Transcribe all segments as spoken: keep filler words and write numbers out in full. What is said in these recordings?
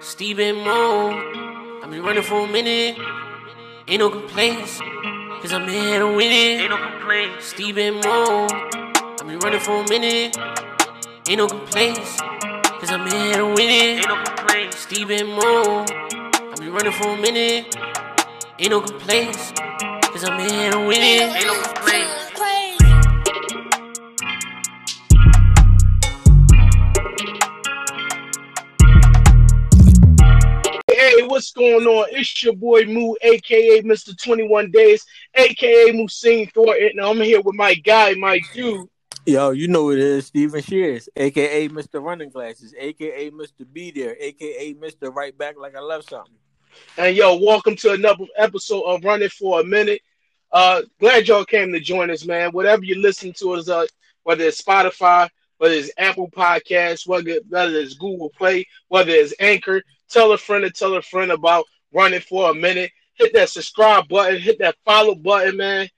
Stephen Moon, I've been running for a minute. Ain't no complaints, cause I'm here to win it. Ain't no complaints. Stephen Moon, I've been running for a minute. Ain't no complaints, cause I'm here to win it. Ain't no complaints. Stephen Moon, I've been running for a minute. Ain't no complaints, cause I'm here to win it. Ain't no complaints. What's going on? It's your boy Moo, aka Mister twenty-one Days, aka Muhsin Thornton. Now I'm here with my guy, my dude. Yo, you know it is Stephen Shears, aka Mister Running Glasses, aka Mister Be There, aka Mister Right Back Like I Love Something. And yo, welcome to another episode of Running for a Minute. Uh, glad y'all came to join us, man. Whatever you listen to us, uh, whether it's Spotify, whether it's Apple Podcasts, whether, whether it's Google Play, whether it's Anchor. Tell a friend to tell a friend about Running for a Minute. Hit that subscribe button. Hit that follow button, man.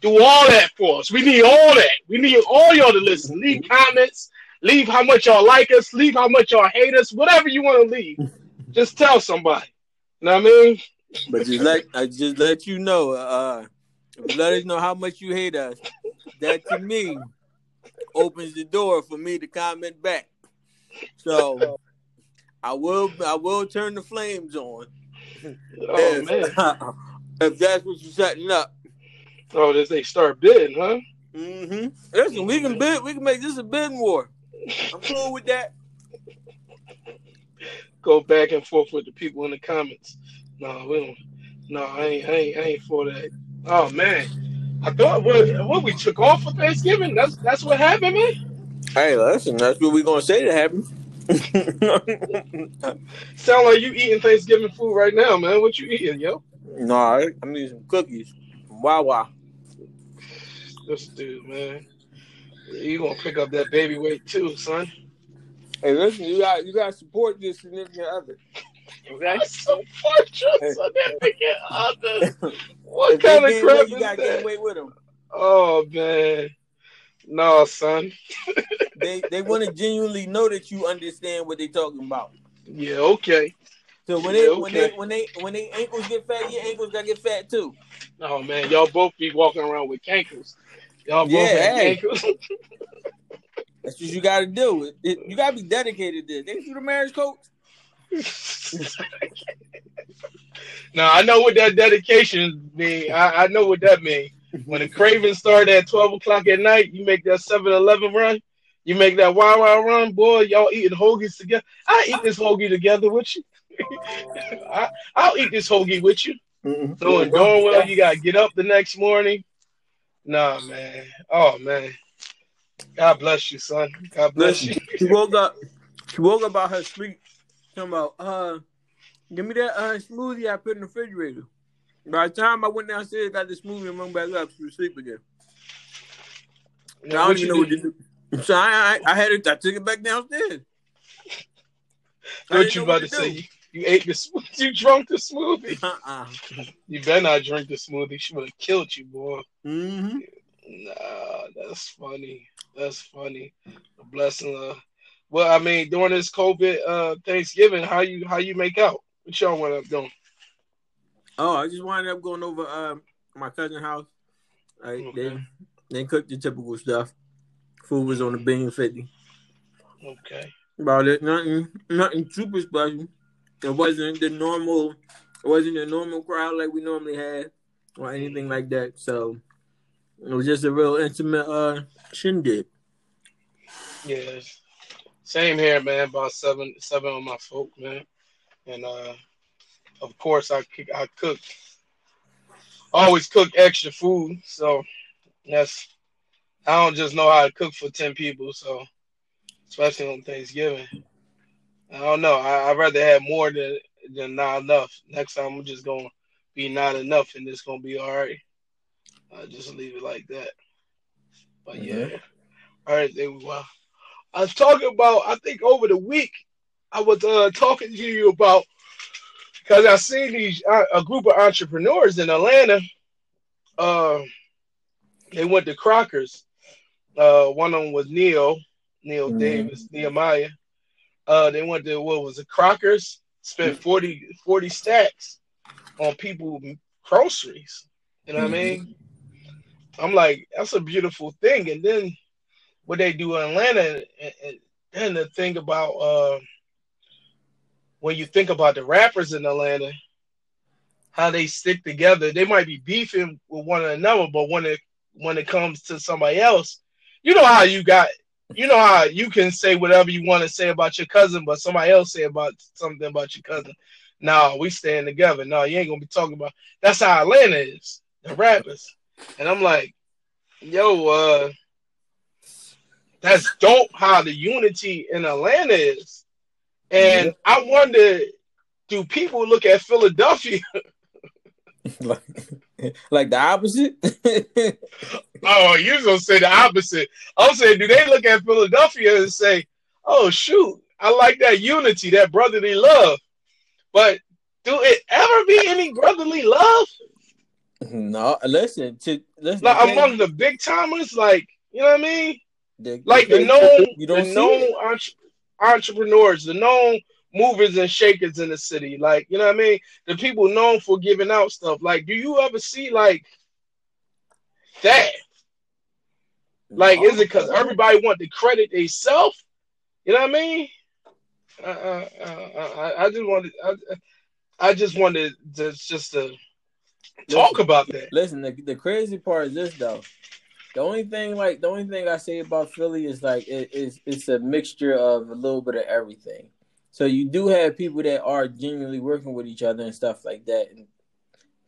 Do all that for us. We need all that. We need all y'all to listen. Leave comments. Leave how much y'all like us. Leave how much y'all hate us. Whatever you want to leave. Just tell somebody. You know what I mean? But just let, I just let you know. Uh, let us know how much you hate us. That, to me, opens the door for me to comment back. So... I will I will turn the flames on. Oh, if, man. If that's what you're setting up. Oh, if they start bidding, huh? Mm-hmm. Listen, we can bid. We can make this a bidding war. I'm cool with that. Go back and forth with the people in the comments. No, we don't. No, I ain't, I ain't, I ain't for that. Oh, man. I thought, what, what we took off for Thanksgiving? That's, that's what happened, man? Hey, listen, that's what we're going to say that happened. Sound like you eating Thanksgiving food right now, man. What you eating, yo? No, I, I'm eating some cookies from Wawa. This dude, man. You gonna pick up that baby weight too, son. Hey, listen, you got you gotta support this significant other. You gotta support your significant other. What if kind of crap weight, is you gotta that? Get weight with them. Oh man. No, son. they they want to genuinely know that you understand what they're talking about. Yeah, okay. So when they yeah, okay. when they when they when they ankles get fat, your ankles gotta get fat too. Oh man, y'all both be walking around with cankles. Y'all both yeah, have cankles. Hey. That's what you gotta do. It, it, you gotta be dedicated to this. They through the marriage coach. Now I know what that dedication means. I, I know what that means. When the craving started at twelve o'clock at night, you make that seven eleven run, you make that Wawa run, boy, y'all eating hoagies together. I eat this hoagie together with you. I, I'll eat this hoagie with you. Mm-hmm. So and going well, you got to get up the next morning. Nah, man. Oh, man. God bless you, son. God bless you. She woke up. She woke up out her sleep. Talking about, uh, give me that uh, smoothie I put in the refrigerator. By the time I went downstairs, got this movie and went back up, she was asleep again. And now, I don't even know what to do. So I, I, I had it. I took it back downstairs. What you about to say? You, you ate the smoothie. You drunk the smoothie. Uh-uh. You better not drink the smoothie. She would have killed you, boy. Mm-hmm. Nah, that's funny. That's funny. A blessing. Uh, well, I mean, during this COVID uh, Thanksgiving, how you how you make out? What y'all went up doing? Oh, I just wound up going over uh, my cousin's house. Like, okay. They they cooked the typical stuff. Food was on the bin fifty. Okay. About it, nothing, nothing super special. It wasn't the normal, it wasn't the normal crowd like we normally had, or anything like that. So it was just a real intimate uh, shindig. Yes. Same here, man. About seven, seven of my folk, man, and uh. Of course, I I cook. I always cook extra food, so that's. I don't just know how to cook for ten people, so especially on Thanksgiving. I don't know. I, I'd rather have more than than not enough. Next time, I'm just gonna be not enough, and it's gonna be all right. I just leave it like that. But mm-hmm. yeah, all right. There we go. I was talking about. I think over the week, I was uh, talking to you about. Because I see these a group of entrepreneurs in Atlanta. Uh, they went to Kroger's Uh, one of them was Neil, Neil mm-hmm. Davis, Nehemiah. Uh, they went to what was it, Kroger's, spent forty, forty stacks on people groceries. You know mm-hmm. what I mean? I'm like, that's a beautiful thing. And then what they do in Atlanta, and, and, and the thing about uh, when you think about the rappers in Atlanta, how they stick together. They might be beefing with one another, but when it when it comes to somebody else, you know how you got, you know how you can say whatever you want to say about your cousin, but somebody else say about something about your cousin. No, we stand together. No, you ain't gonna be talking about. That's how Atlanta is, the rappers. And I'm like, yo, uh, that's dope how the unity in Atlanta is. And yeah. I wonder, do people look at Philadelphia like, like the opposite? Oh, you're going to say the opposite. I'm saying, do they look at Philadelphia and say, oh, shoot, I like that unity, that brotherly love. But do it ever be any brotherly love? No, listen. To, listen like, to among the big timers, like, you know what I mean? The, like the known, you don't the known entre- entrepreneurs, the known movers and shakers in the city. Like, you know what I mean? The people known for giving out stuff. Like, do you ever see, like, that? Like, is it because everybody want the credit they self? You know what I mean? Uh, uh, uh, I, I just wanted, I, I just wanted to, just to talk listen, about that. Listen, the, the crazy part is this, though. The only thing, like, the only thing I say about Philly is, like, it, it's, it's a mixture of a little bit of everything. So you do have people that are genuinely working with each other and stuff like that.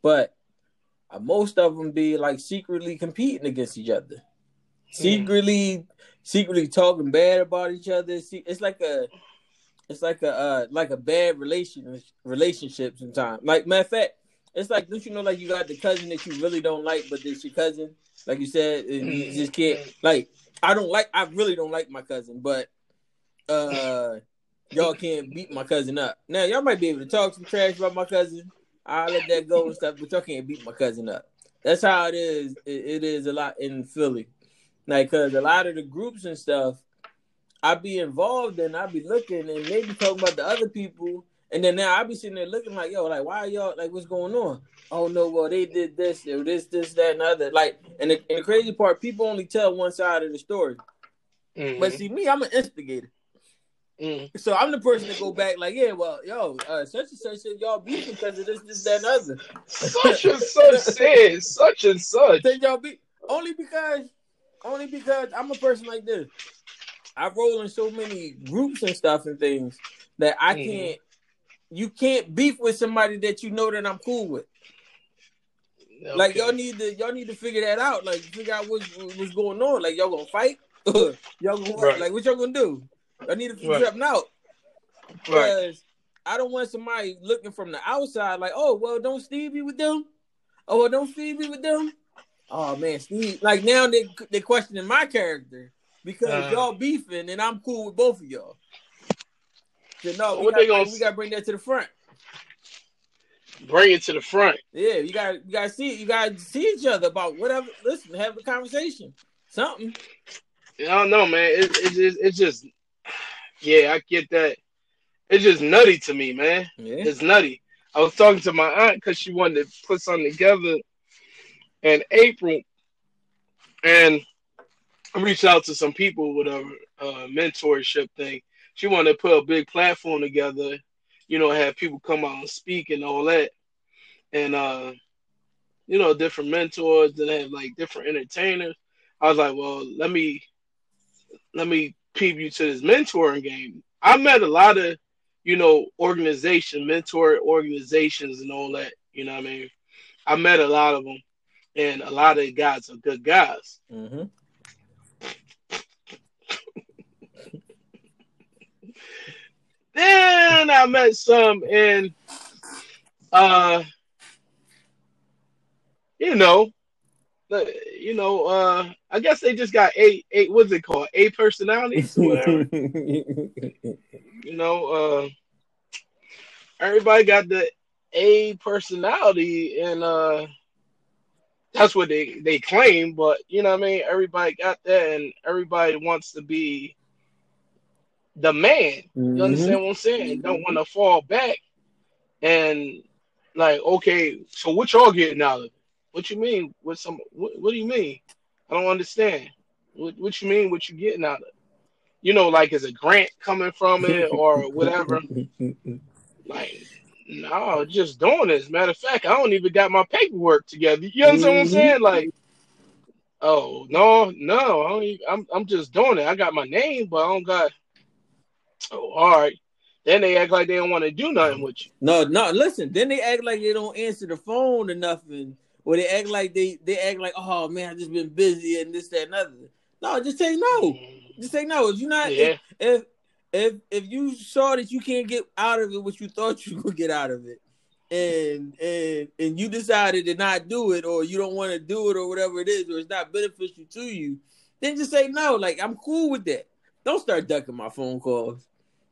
But uh, most of them be, like, secretly competing against each other. Secretly, mm. secretly talking bad about each other. It's like a... It's like a uh, like a bad relation relationship sometimes. Like, matter of fact, it's like, don't you know, like, you got the cousin that you really don't like, but it's your cousin, like you said, and you just can't, like, I don't like, I really don't like my cousin, but uh, y'all can't beat my cousin up. Now, y'all might be able to talk some trash about my cousin. I'll let that go and stuff, but y'all can't beat my cousin up. That's how it is. It, it is a lot in Philly. Like, because a lot of the groups and stuff, I be involved and I be looking and they be talking about the other people. And then now I be sitting there looking like, yo, like, why are y'all, like, what's going on? Oh, no, well, they did this, this, this, that, and the other. Like, and the, and the crazy part, people only tell one side of the story. Mm-hmm. But see, me, I'm an instigator. Mm-hmm. So I'm the person that go back like, yeah, well, yo, uh, such and such said y'all beat because of this, this, that, and other. Such and such said, such and such. Said y'all beat. Only because, only because I'm a person like this. I roll in so many groups and stuff and things that I can't, mm. you can't beef with somebody that you know that I'm cool with. Okay. Like, y'all need to, y'all need to figure that out. Like, figure out what's, what's going on. Like, y'all gonna fight? y'all gonna, right. Like, what y'all gonna do? I need to figure right. something out. Because right. I don't want somebody looking from the outside like, oh, well, don't Steve be with them? Oh, well, don't Steve be with them? Oh, man, Steve. Like, now they, they're questioning my character. Because uh, y'all beefing and I'm cool with both of y'all. So no, we gotta, gonna... we gotta bring that to the front. Bring it to the front. Yeah, you gotta you gotta see you gotta see each other about whatever. Listen, have a conversation. Something. I don't know, man. It, it, it, it's just yeah, I get that. It's just nutty to me, man. Yeah. It's nutty. I was talking to my aunt because she wanted to put something together in April, and I reached out to some people with a uh, mentorship thing. She wanted to put a big platform together, you know, have people come out and speak and all that. And, uh, you know, different mentors that have, like, different entertainers. I was like, well, let me let me peep you to this mentoring game. I met a lot of, you know, organization, mentor organizations and all that, you know what I mean? I met a lot of them, and a lot of guys are good guys. Mm-hmm. Then I met some, and uh, you know, you know, uh, I guess they just got eight, eight. What's it called? Eight personalities, or whatever. You know, uh, everybody got the A personality, and uh, that's what they, they claim, but you know what I mean? Everybody got that, and everybody wants to be the man. Mm-hmm. You understand what I'm saying? Don't want to fall back. And like, okay, so what y'all getting out of it? What you mean? What some? What, what do you mean? I don't understand. What, what you mean? What you getting out of it? You know, like, is a grant coming from it or whatever? Like, no, just doing this. Matter of fact, I don't even got my paperwork together. You understand mm-hmm. what I'm saying? Like, oh no, no, I don't even, I'm I'm just doing it. I got my name, but I don't got. Oh, all right. Then they act like they don't want to do nothing with you. No, no. Listen, then they act like they don't answer the phone or nothing, or they act like they they act like, oh man, I just been busy and this, that, and other. No, just say no. Just say no. If you're not, yeah. if, if If if you saw that you can't get out of it what you thought you could get out of it, and and and you decided to not do it, or you don't want to do it, or whatever it is, or it's not beneficial to you, then just say no. Like, I'm cool with that. Don't start ducking my phone calls.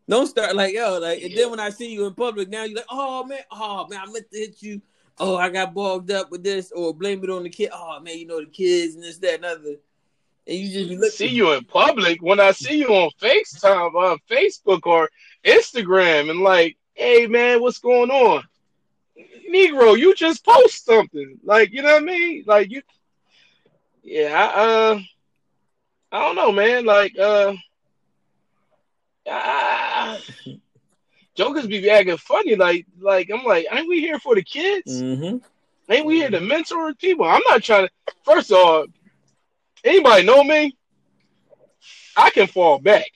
Don't start like yo like. Yeah. And then when I see you in public now, you're like, oh man, oh man, I meant to hit you. Oh, I got bogged up with this, or blame it on the kid. Oh man, you know the kids and this, that, and other. And you just look see you in public when I see you on FaceTime on Facebook or Instagram and like, hey man, what's going on? Negro, you just post something. Like, you know what I mean? Like you Yeah, I uh I don't know, man. Like uh ah, jokers be acting funny, like like I'm like, ain't we here for the kids? Mm-hmm. Ain't we here to mentor people? I'm not trying to first of all. Anybody know me? I can fall back.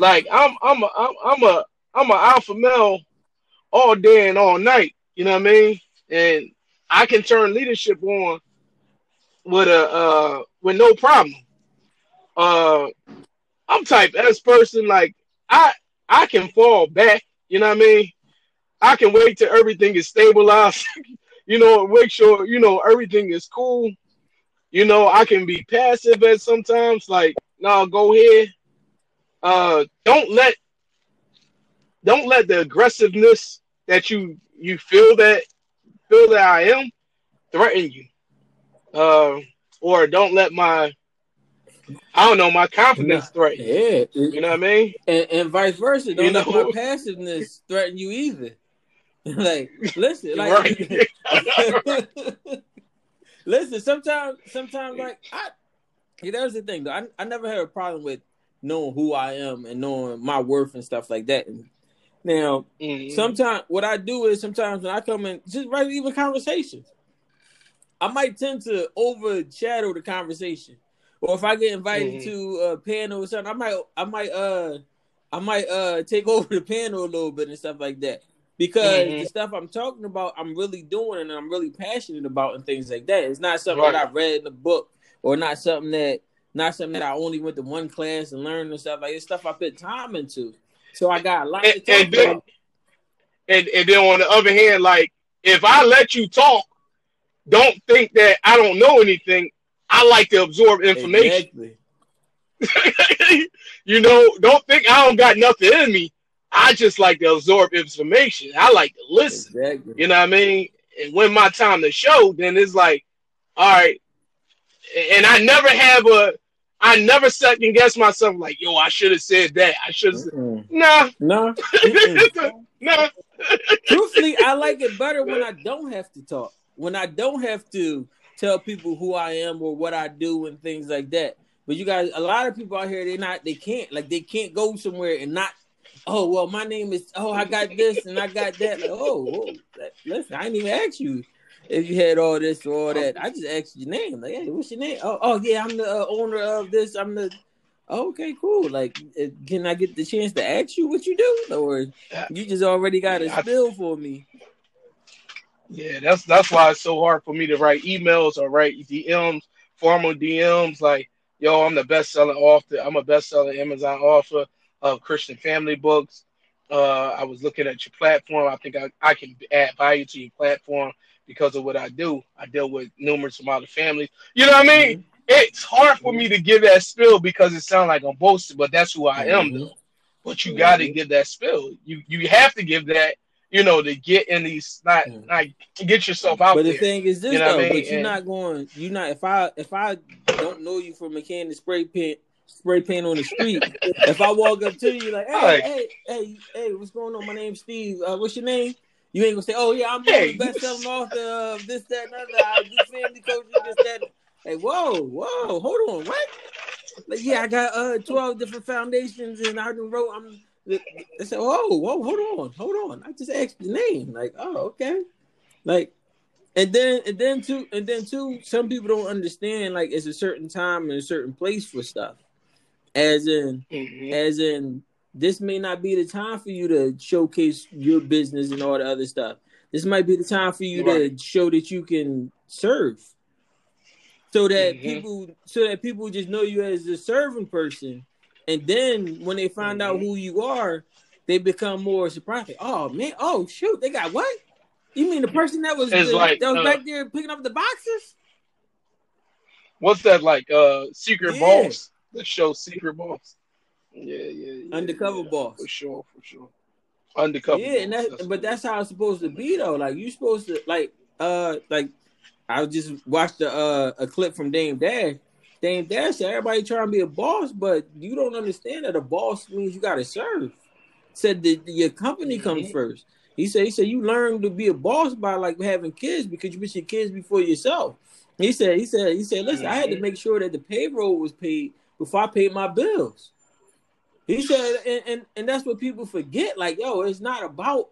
Like I'm, I'm, a, I'm, I'm a, I'm a alpha male all day and all night. You know what I mean? And I can turn leadership on with a, uh, with no problem. Uh, I'm type S person. Like I, I can fall back. You know what I mean? I can wait till everything is stabilized. You know, make sure you know everything is cool. You know, I can be passive at sometimes. Like, no, go ahead. Uh, don't let, don't let the aggressiveness that you you feel that feel that I am threaten you. Uh, or don't let my, I don't know, my confidence threaten you. Yeah, you know what I mean. And, and vice versa, don't you let know? my passiveness threaten you either. Like, listen, like. Listen, sometimes, sometimes, like, I, yeah, there's the thing, though. I, I never had a problem with knowing who I am and knowing my worth and stuff like that. And now, mm-hmm. sometimes, what I do is sometimes when I come in, just right, even conversations, I might tend to overshadow the conversation. Or if I get invited mm-hmm. to a panel or something, I might, I might, uh, I might, uh, take over the panel a little bit and stuff like that. Because mm-hmm. the stuff I'm talking about, I'm really doing and I'm really passionate about and things like that. It's not something right. that I read in a book or not something that not something that I only went to one class and learned and stuff. Like, it's stuff I put time into. So I got a lot and, to talk and then, about. And, and then on the other hand, like, if I let you talk, don't think that I don't know anything. I like to absorb information. Exactly. You know, don't think I don't got nothing in me. I just like to absorb information. I like to listen. Exactly. You know what I mean? And when my time to show, then it's like, all right. And I never have a, I never second guess myself like, yo, I should have said that. I should have said, nah. No. No. Truthfully, I like it better when I don't have to talk. When I don't have to tell people who I am or what I do and things like that. But you guys, a lot of people out here, they not, they can't, like they can't go somewhere and not, oh, well, my name is, oh, I got this and I got that. Like, oh, whoa, listen, I didn't even ask you if you had all this or all that. I just asked your name. Like, hey, what's your name? Oh, oh yeah, I'm the uh, owner of this. I'm the, oh, okay, cool. Like, uh, can I get the chance to ask you what you do? Or you just already got a spill for me? Yeah, that's that's why it's so hard for me to write emails or write D Ms, formal D Ms. Like, yo, I'm the best-selling author. I'm a best-selling Amazon author of Christian family books. Uh, I was looking at your platform. I think I, I can add value to your platform because of what I do. I deal with numerous amount of families. You know what I mean? Mm-hmm. It's hard for me to give that spill because it sounds like I'm boasting, but that's who I am, mm-hmm. though. But you mm-hmm. got to give that spill. You you have to give that. you know, to get in these, not yeah. like get yourself out. But the there, thing is this, you know though, I mean? But you're and, not going, you're not. If I if I don't know you from a can of spray paint, spray paint on the street, if I walk up to you like, hey, like, hey, hey, hey, what's going on? My name's Steve. Uh, what's your name? You ain't gonna say, oh yeah, I'm hey, the best selling author of this, that, and other. I do family coaching, this, that. Hey, whoa, whoa, hold on, what? Like, yeah, I got uh twelve different foundations, and I wrote. I'm. I said, "Whoa, whoa, hold on, hold on! I just asked your name." Like, oh, okay. Like, and then, and then too, and then too, some people don't understand. Like, it's a certain time and a certain place for stuff. As in, mm-hmm. as in, this may not be the time for you to showcase your business and all the other stuff. This might be the time for you right. to show that you can serve, so that mm-hmm. people, so that people just know you as a serving person. And then when they find mm-hmm. out who you are, they become more surprised. Oh man! Oh shoot! They got what? You mean the person that was the, like, that was uh, back there picking up the boxes? What's that like? Uh, secret yeah. boss. The show Secret Boss. Yeah, yeah. yeah Undercover yeah. boss. For sure, for sure. Undercover. Yeah, boss. and that, that's but cool. that's how it's supposed to be though. Like you supposed to like uh like I just watched a uh, a clip from Dame Dash. Dame Dash, everybody trying to be a boss, but you don't understand that a boss means you gotta serve. Said that your company mm-hmm. comes first. He said, he said you learn to be a boss by like having kids because you put your kids before yourself. He said, he said, he said, listen, mm-hmm. I had to make sure that the payroll was paid before I paid my bills. He said, and, and and that's what people forget. Like, yo, it's not about,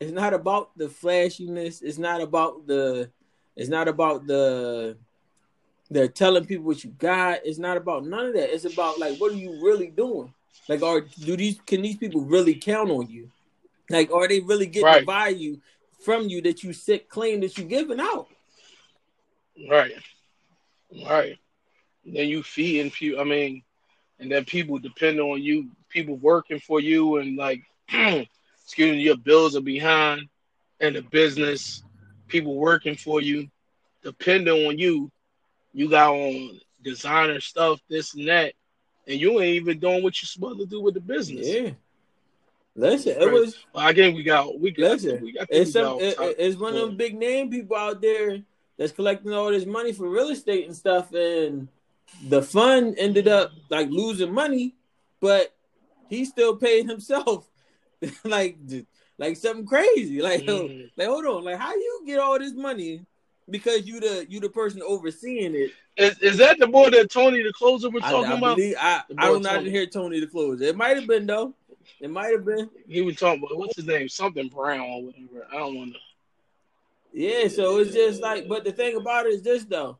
it's not about the flashiness. It's not about the, it's not about the. They're telling people what you got. It's not about none of that. It's about like, what are you really doing? Like, are do these can these people really count on you? Like, are they really getting right. the value from you that you sick claim that you're giving out? Right, right. Then you feeding people. I mean, and then people depend on you. People working for you, and like, excuse me, your bills are behind, and the business people working for you, depending on you. You got on designer stuff, this and that, and you ain't even doing what you're supposed to do with the business. Yeah, listen, it was. Well, again, we got we got. Listen, we got it's, some, it, it's one of them big name people out there that's collecting all this money for real estate and stuff, and the fund ended up like losing money, but he still paid himself, like like something crazy. Like mm. like hold on, like how you get all this money? Because you the you the person overseeing it. Is is that the boy that Tony the Closer was talking I, I about? Believe, I I don't not hear Tony the Closer. It might have been though. It might have been. He was talking about what's his name? Something Brown or whatever. I don't want to. Yeah. So it's just like, but the thing about it is this though,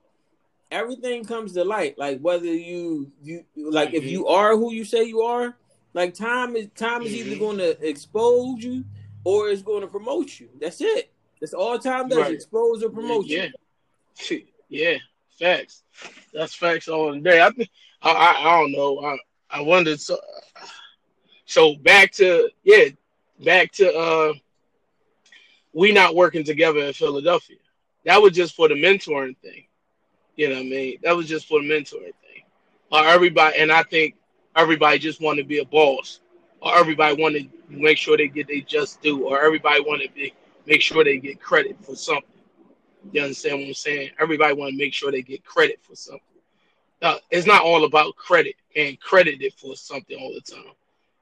everything comes to light. Like whether you you like mm-hmm. if you are who you say you are, like time is time is mm-hmm. either going to expose you or it's going to promote you. That's it. It's all time does right. expose or promote yeah. you. Yeah, facts. That's facts all in the day. I think I, I, I don't know. I I wondered. So, so back to yeah, back to uh, we not working together in Philadelphia. That was just for the mentoring thing. You know what I mean? That was just for the mentoring thing. Or everybody, and I think everybody just wanted to be a boss, or everybody wanted to make sure they get they just due, or everybody wanted to be. Make sure they get credit for something. You understand what I'm saying? Everybody want to make sure they get credit for something. Now, it's not all about credit and credited for something all the time.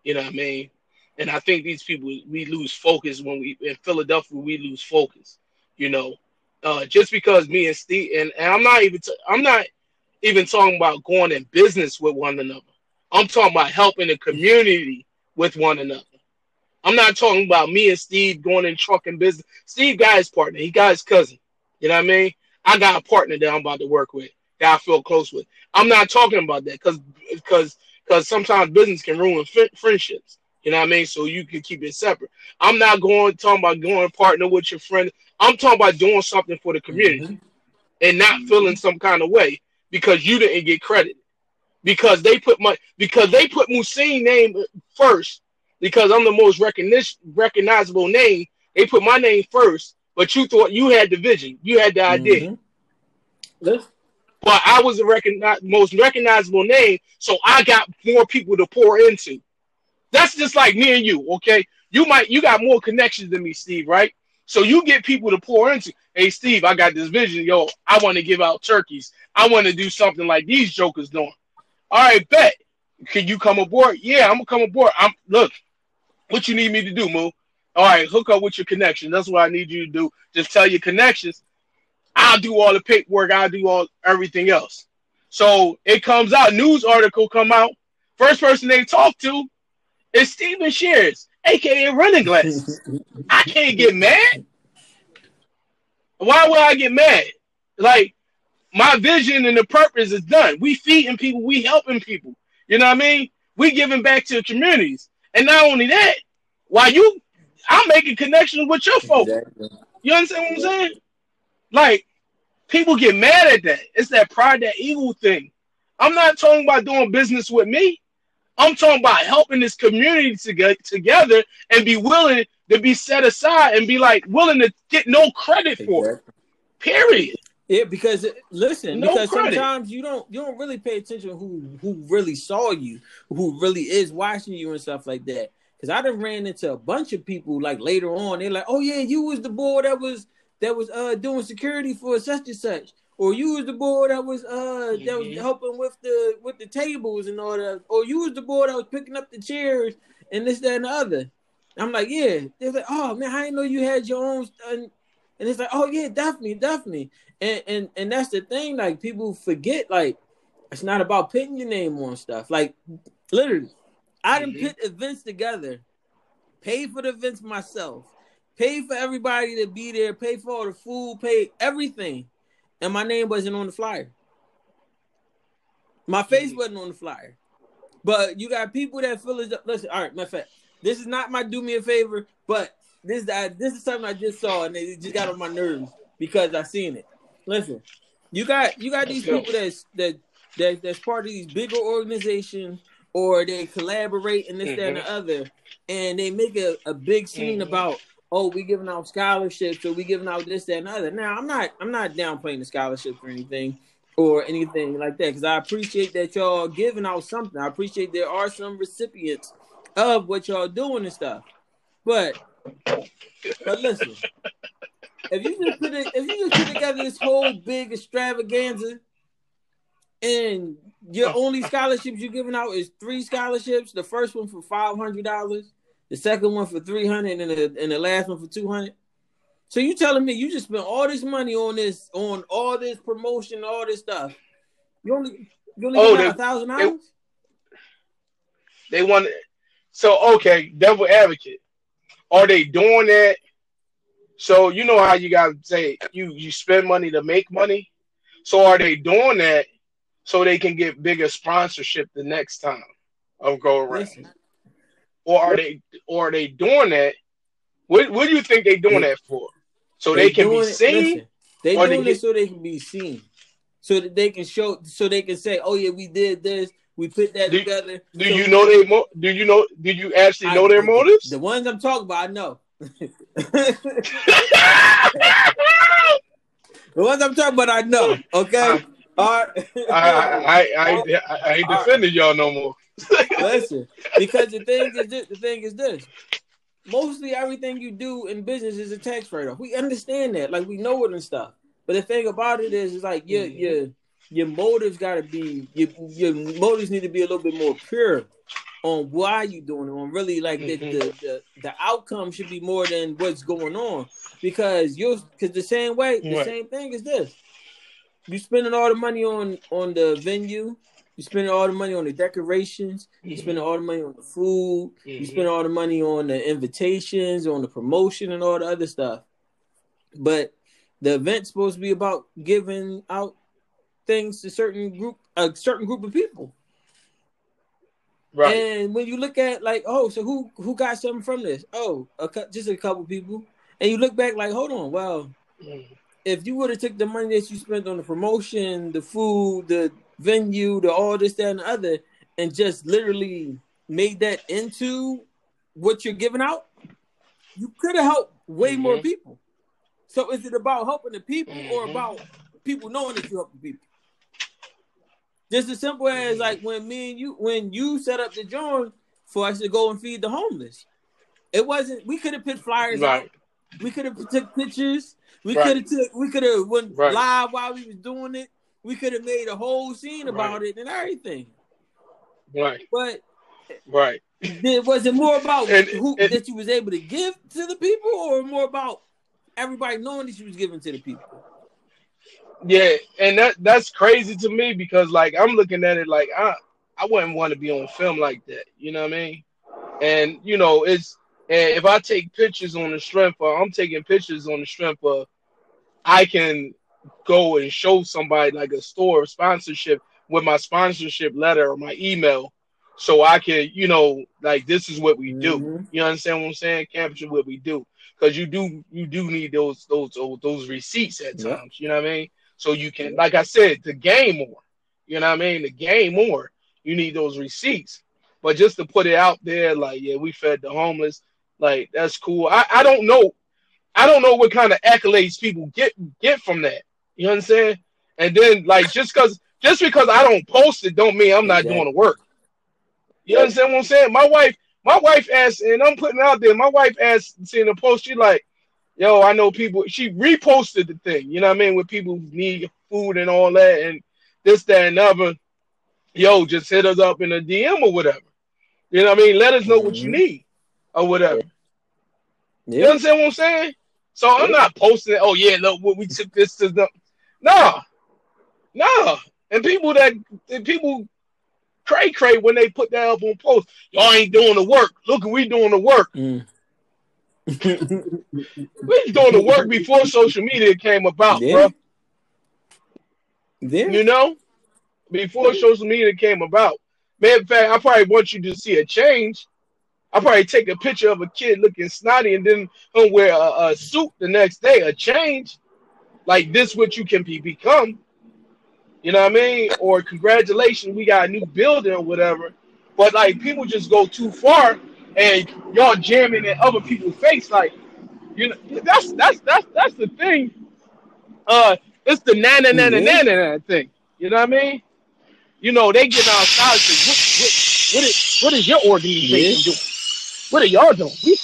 You know what I mean? And I think these people, we lose focus when we, in Philadelphia, we lose focus. You know, uh, just because me and Steve, and, and I'm not even, t- I'm not even talking about going in business with one another. I'm talking about helping the community with one another. I'm not talking about me and Steve going in trucking business. Steve got his partner. He got his cousin. You know what I mean? I got a partner that I'm about to work with, that I feel close with. I'm not talking about that because because because sometimes business can ruin f- friendships. You know what I mean? So you can keep it separate. I'm not going talking about going partner with your friend. I'm talking about doing something for the community mm-hmm. and not mm-hmm. feeling some kind of way because you didn't get credit. Because they put my because they put Muhsin's name first. Because I'm the most recognition, recognizable name, they put my name first. But you thought you had the vision, you had the idea. Mm-hmm. Yes. But I was the recognize, most recognizable name, so I got more people to pour into. That's just like me and you, okay? you might you got more connections than me, Steve, right? So you get people to pour into. Hey, Steve, I got this vision. Yo, I want to give out turkeys. I want to do something like these jokers doing. All right, bet. Can you come aboard? Yeah, I'm going to come aboard. I'm Look, what you need me to do, Moo? All right, hook up with your connections. That's what I need you to do. Just tell your connections. I'll do all the paperwork. I'll do all everything else. So it comes out. News article come out. First person they talk to is Stephen Shears, a k a. Running Glass. I can't get mad. Why would I get mad? Like, my vision and the purpose is done. We feeding people. We helping people. You know what I mean? We giving back to the communities. And not only that, while you, I'm making connections with your folks. Exactly. You understand what I'm saying? Like, people get mad at that. It's that pride, that evil thing. I'm not talking about doing business with me. I'm talking about helping this community to get together and be willing to be set aside and be like willing to get no credit for it. Period. Yeah, because listen, no because credit. sometimes you don't you don't really pay attention to who who really saw you, who really is watching you and stuff like that. Because I done ran into a bunch of people like later on. They're like, "Oh yeah, you was the boy that was that was uh doing security for such and such." Or you was the boy that was uh mm-hmm. that was helping with the with the tables and all that, or you was the boy that was picking up the chairs and this, that, and the other. I'm like, yeah. They're like, oh man, I didn't know you had your own. And, and it's like, oh yeah, definitely, definitely. And and and that's the thing. Like people forget. Like it's not about putting your name on stuff. Like literally, I mm-hmm. done put events together, paid for the events myself, paid for everybody to be there, paid for all the food, paid everything. And my name wasn't on the flyer. My face wasn't on the flyer. But you got people that feel as though, listen, all right, matter of fact, this is not my do me a favor, but this, I, this is something I just saw and it just got on my nerves because I seen it. Listen, you got you got these people that's, that, that, that's part of these bigger organizations or they collaborate and this, mm-hmm. that, and the other, and they make a, a big scene mm-hmm. about, oh, we giving out scholarships, or we giving out this, that, and other. Now, I'm not, I'm not downplaying the scholarships or anything, or anything like that, because I appreciate that y'all giving out something. I appreciate there are some recipients of what y'all doing and stuff. But, but listen, if you just put it, if you just put together this whole big extravaganza, and your only scholarships you're giving out is three scholarships, the first one for five hundred dollars. The second one for three hundred dollars and the, and the last one for two hundred dollars. So you telling me you just spent all this money on this, on all this promotion, all this stuff. You only you only oh, got one thousand dollars? They, they want So, okay, devil advocate. Are they doing that? So you know how you got to say you, you spend money to make money? So are they doing that so they can get bigger sponsorship the next time of go around? Listen. Or are they or are they doing that? What what do you think they're doing that for? So they, they can be seen? They're doing it they get... so they can be seen. So that they can show so they can say, oh yeah, we did this, we put that do, together. Do so you know they mo- do you know do you actually I, know their motives? The ones I'm talking about, I know. The ones I'm talking about, I know. Okay. I, All right. I, I, I, I, I ain't defending right. y'all no more. Listen, because the thing is this, the thing is this. Mostly everything you do in business is a tax write-off. We understand that, like we know it and stuff. But the thing about it is, is like your mm-hmm. your your motives gotta be your your motives need to be a little bit more pure on why you doing it. On really like mm-hmm. the, the the the outcome should be more than what's going on because you because the same way the what? same thing is this. You spending all the money on on the venue. You spending all the money on the decorations. Mm-hmm. You spending all the money on the food. Mm-hmm. You spending all the money on the invitations, on the promotion, and all the other stuff. But the event's supposed to be about giving out things to certain group, a certain group of people. Right. And when you look at like, oh, so who who got something from this? Oh, a, just a couple people. And you look back like, hold on, well, mm-hmm. if you would have took the money that you spent on the promotion, the food, the venue, the all this, that, and the other, and just literally made that into what you're giving out, you could have helped way mm-hmm. more people. So is it about helping the people mm-hmm. or about people knowing that you help the people? Just as simple as mm-hmm. like when me and you, when you set up the joint for us to go and feed the homeless, It wasn't. We could have put flyers right. out. We could have took pictures. We right. could have took. We could have went right. live while we was doing it. We could have made a whole scene about right. it and everything. Right. But right. It, was it more about and, who and, that you was able to give to the people, or more about everybody knowing that you was giving to the people? Yeah, and that that's crazy to me because like I'm looking at it like I I wouldn't want to be on film like that. You know what I mean? And you know it's. And if I take pictures on the strength of, I'm taking pictures on the strength of, I can go and show somebody like a store sponsorship with my sponsorship letter or my email. So I can, you know, like, this is what we do. Mm-hmm. You understand what I'm saying? Capture what we do. Because you do, you do need those, those, those, those receipts at yeah. times. You know what I mean? So you can, like I said, to gain more. You know what I mean? To gain more, you need those receipts. But just to put it out there, like, yeah, we fed the homeless. Like, that's cool. I, I don't know. I don't know what kind of accolades people get get from that. You know what I'm saying? And then, like, just because just because I don't post it don't mean I'm not exactly. doing the work. You understand what I'm saying? My wife, my wife asked, and I'm putting it out there, my wife asked, seeing the post, she like, yo, I know people. She reposted the thing, you know what I mean, with people who need food and all that and this, that, and other. Yo, just hit us up in a D M or whatever. You know what I mean? Let us know mm-hmm. what you need or whatever. Yeah. You understand what I'm saying? So I'm not posting, oh, yeah, look, we took this to the... No. No. And people that... And people cray cray when they put that up on post. Y'all ain't doing the work. Look, we doing the work. Mm. We doing the work before social media came about, yeah. bro. Yeah. You know? Before yeah. social media came about. Man, in fact, I probably want you to see a change. I probably take a picture of a kid looking snotty and then him wear a, a suit the next day, a change. Like, this what you can be, become. You know what I mean? Or congratulations, we got a new building or whatever. But, like, people just go too far and y'all jamming in other people's face. Like, you know, that's that's that's that's the thing. Uh, It's the na-na-na-na-na-na thing. You know what I mean? You know, they get outside and what, what, what, is, what is your organization yeah. doing? What are y'all doing? We,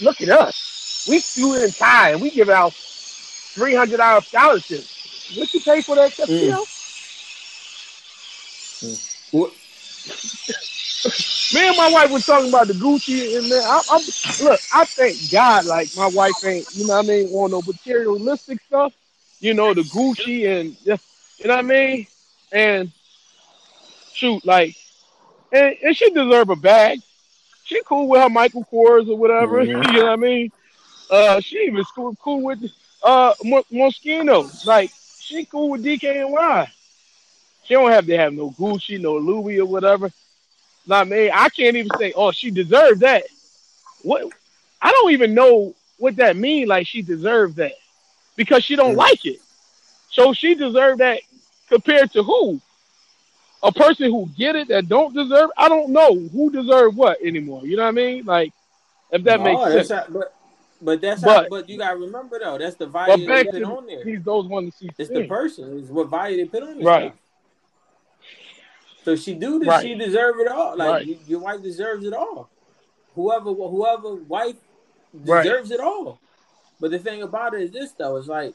look at us. We student and tie, and we give out three hundred dollars scholarships. What you pay for that stuff, you know? Mm. What? Me and my wife was talking about the Gucci, and man, I, I'm, look, I thank God, like, my wife ain't, you know what I mean, on no materialistic stuff, you know, the Gucci, and, you know what I mean? And, shoot, like, and, and she deserve a bag. She cool with her Michael Kors or whatever. Mm-hmm. You know what I mean? Uh, she even cool, cool with uh, Moschino. Like, she cool with D K N Y. She don't have to have no Gucci, no Louis or whatever. Not me. I can't even say, oh, she deserved that. What? I don't even know what that means, like she deserved that. Because she don't mm-hmm. like it. So she deserved that compared to who? A person who get it that don't deserve, I don't know who deserve what anymore. You know what I mean? Like, if that no, makes sense. How, but, but that's but, how, but you gotta remember though, that's the value they put on there. He's those ones to see. It's things. The person. It's what value they put on there. Right. Stuff. So she do this. Right. She deserve it all. Like right. you, your wife deserves it all. Whoever, whoever wife deserves right. it all. But the thing about it is this though. It's like.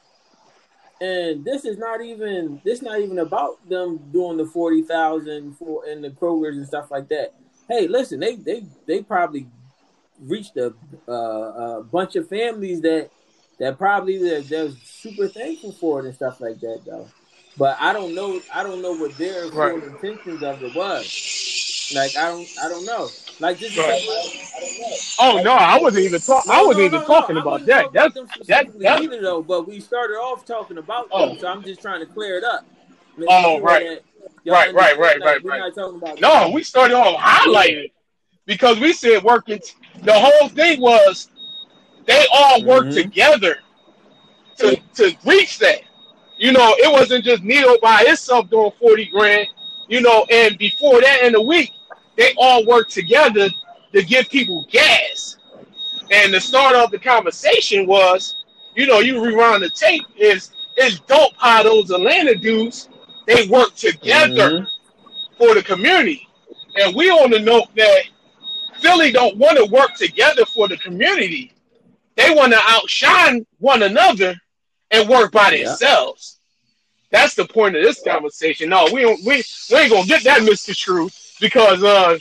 And this is not even this not even about them doing the forty thousand for and the Kroger's and stuff like that. Hey, listen, they they, they probably reached a, uh, a bunch of families that that probably they're, they're super thankful for it and stuff like that though. But I don't know I don't know what their right. full intentions of it was. Like I don't I don't know. Like this right. like, I don't know. Oh like, no, I wasn't even talking. No, I wasn't no, no, even no, talking no. about that. That's that. That's either though. But we started off talking about oh. them, so I'm just trying to clear it up. Make oh right. That, right, right, right, right, we're right. Not talking about no, that. We started off highlighting because we said working. T- the whole thing was they all worked mm-hmm. together to to reach that. You know, it wasn't just Neil by himself doing forty grand. You know, and before that in a week. They all work together to give people gas. And the start of the conversation was, you know, you rewind the tape, is it's dope how those Atlanta dudes, they work together mm-hmm. for the community. And we on the note that really don't want to work together for the community. They want to outshine one another and work by themselves. Yeah. That's the point of this conversation. No, we don't, we, we ain't going to get that, Mister True, because uh,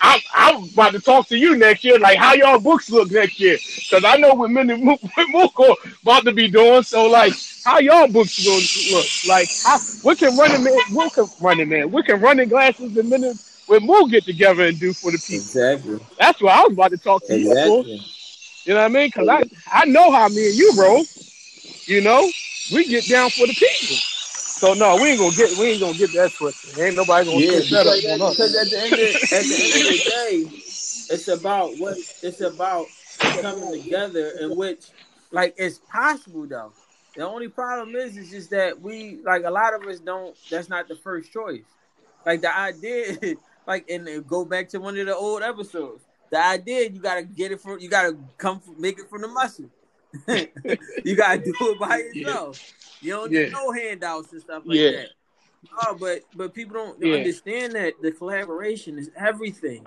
I, I'm about to talk to you next year, like how y'all books look next year, because I know what Mooka about to be doing, so like how y'all books going to look. Like, how, what can running man, what can running man, what can running glasses and minute with Moo get together and do for the people? Exactly. That's what I was about to talk to exactly. you about. You know what I mean? Because I, I know how me and you roll. You know, we get down for the people. So no, we ain't gonna get we ain't gonna get that twisted. Ain't nobody gonna yeah, get that up. That, because at the end of, at the end of the day, it's about what it's about coming together. In which, like, it's possible though. The only problem is, is just that we like a lot of us don't. That's not the first choice. Like the idea, like, and go back to one of the old episodes. The idea you gotta get it from. You gotta come from, make it from the muscle. You gotta do it by yourself. Yeah. You don't yeah. need no handouts and stuff like yeah. that. No, but but people don't yeah. understand that the collaboration is everything,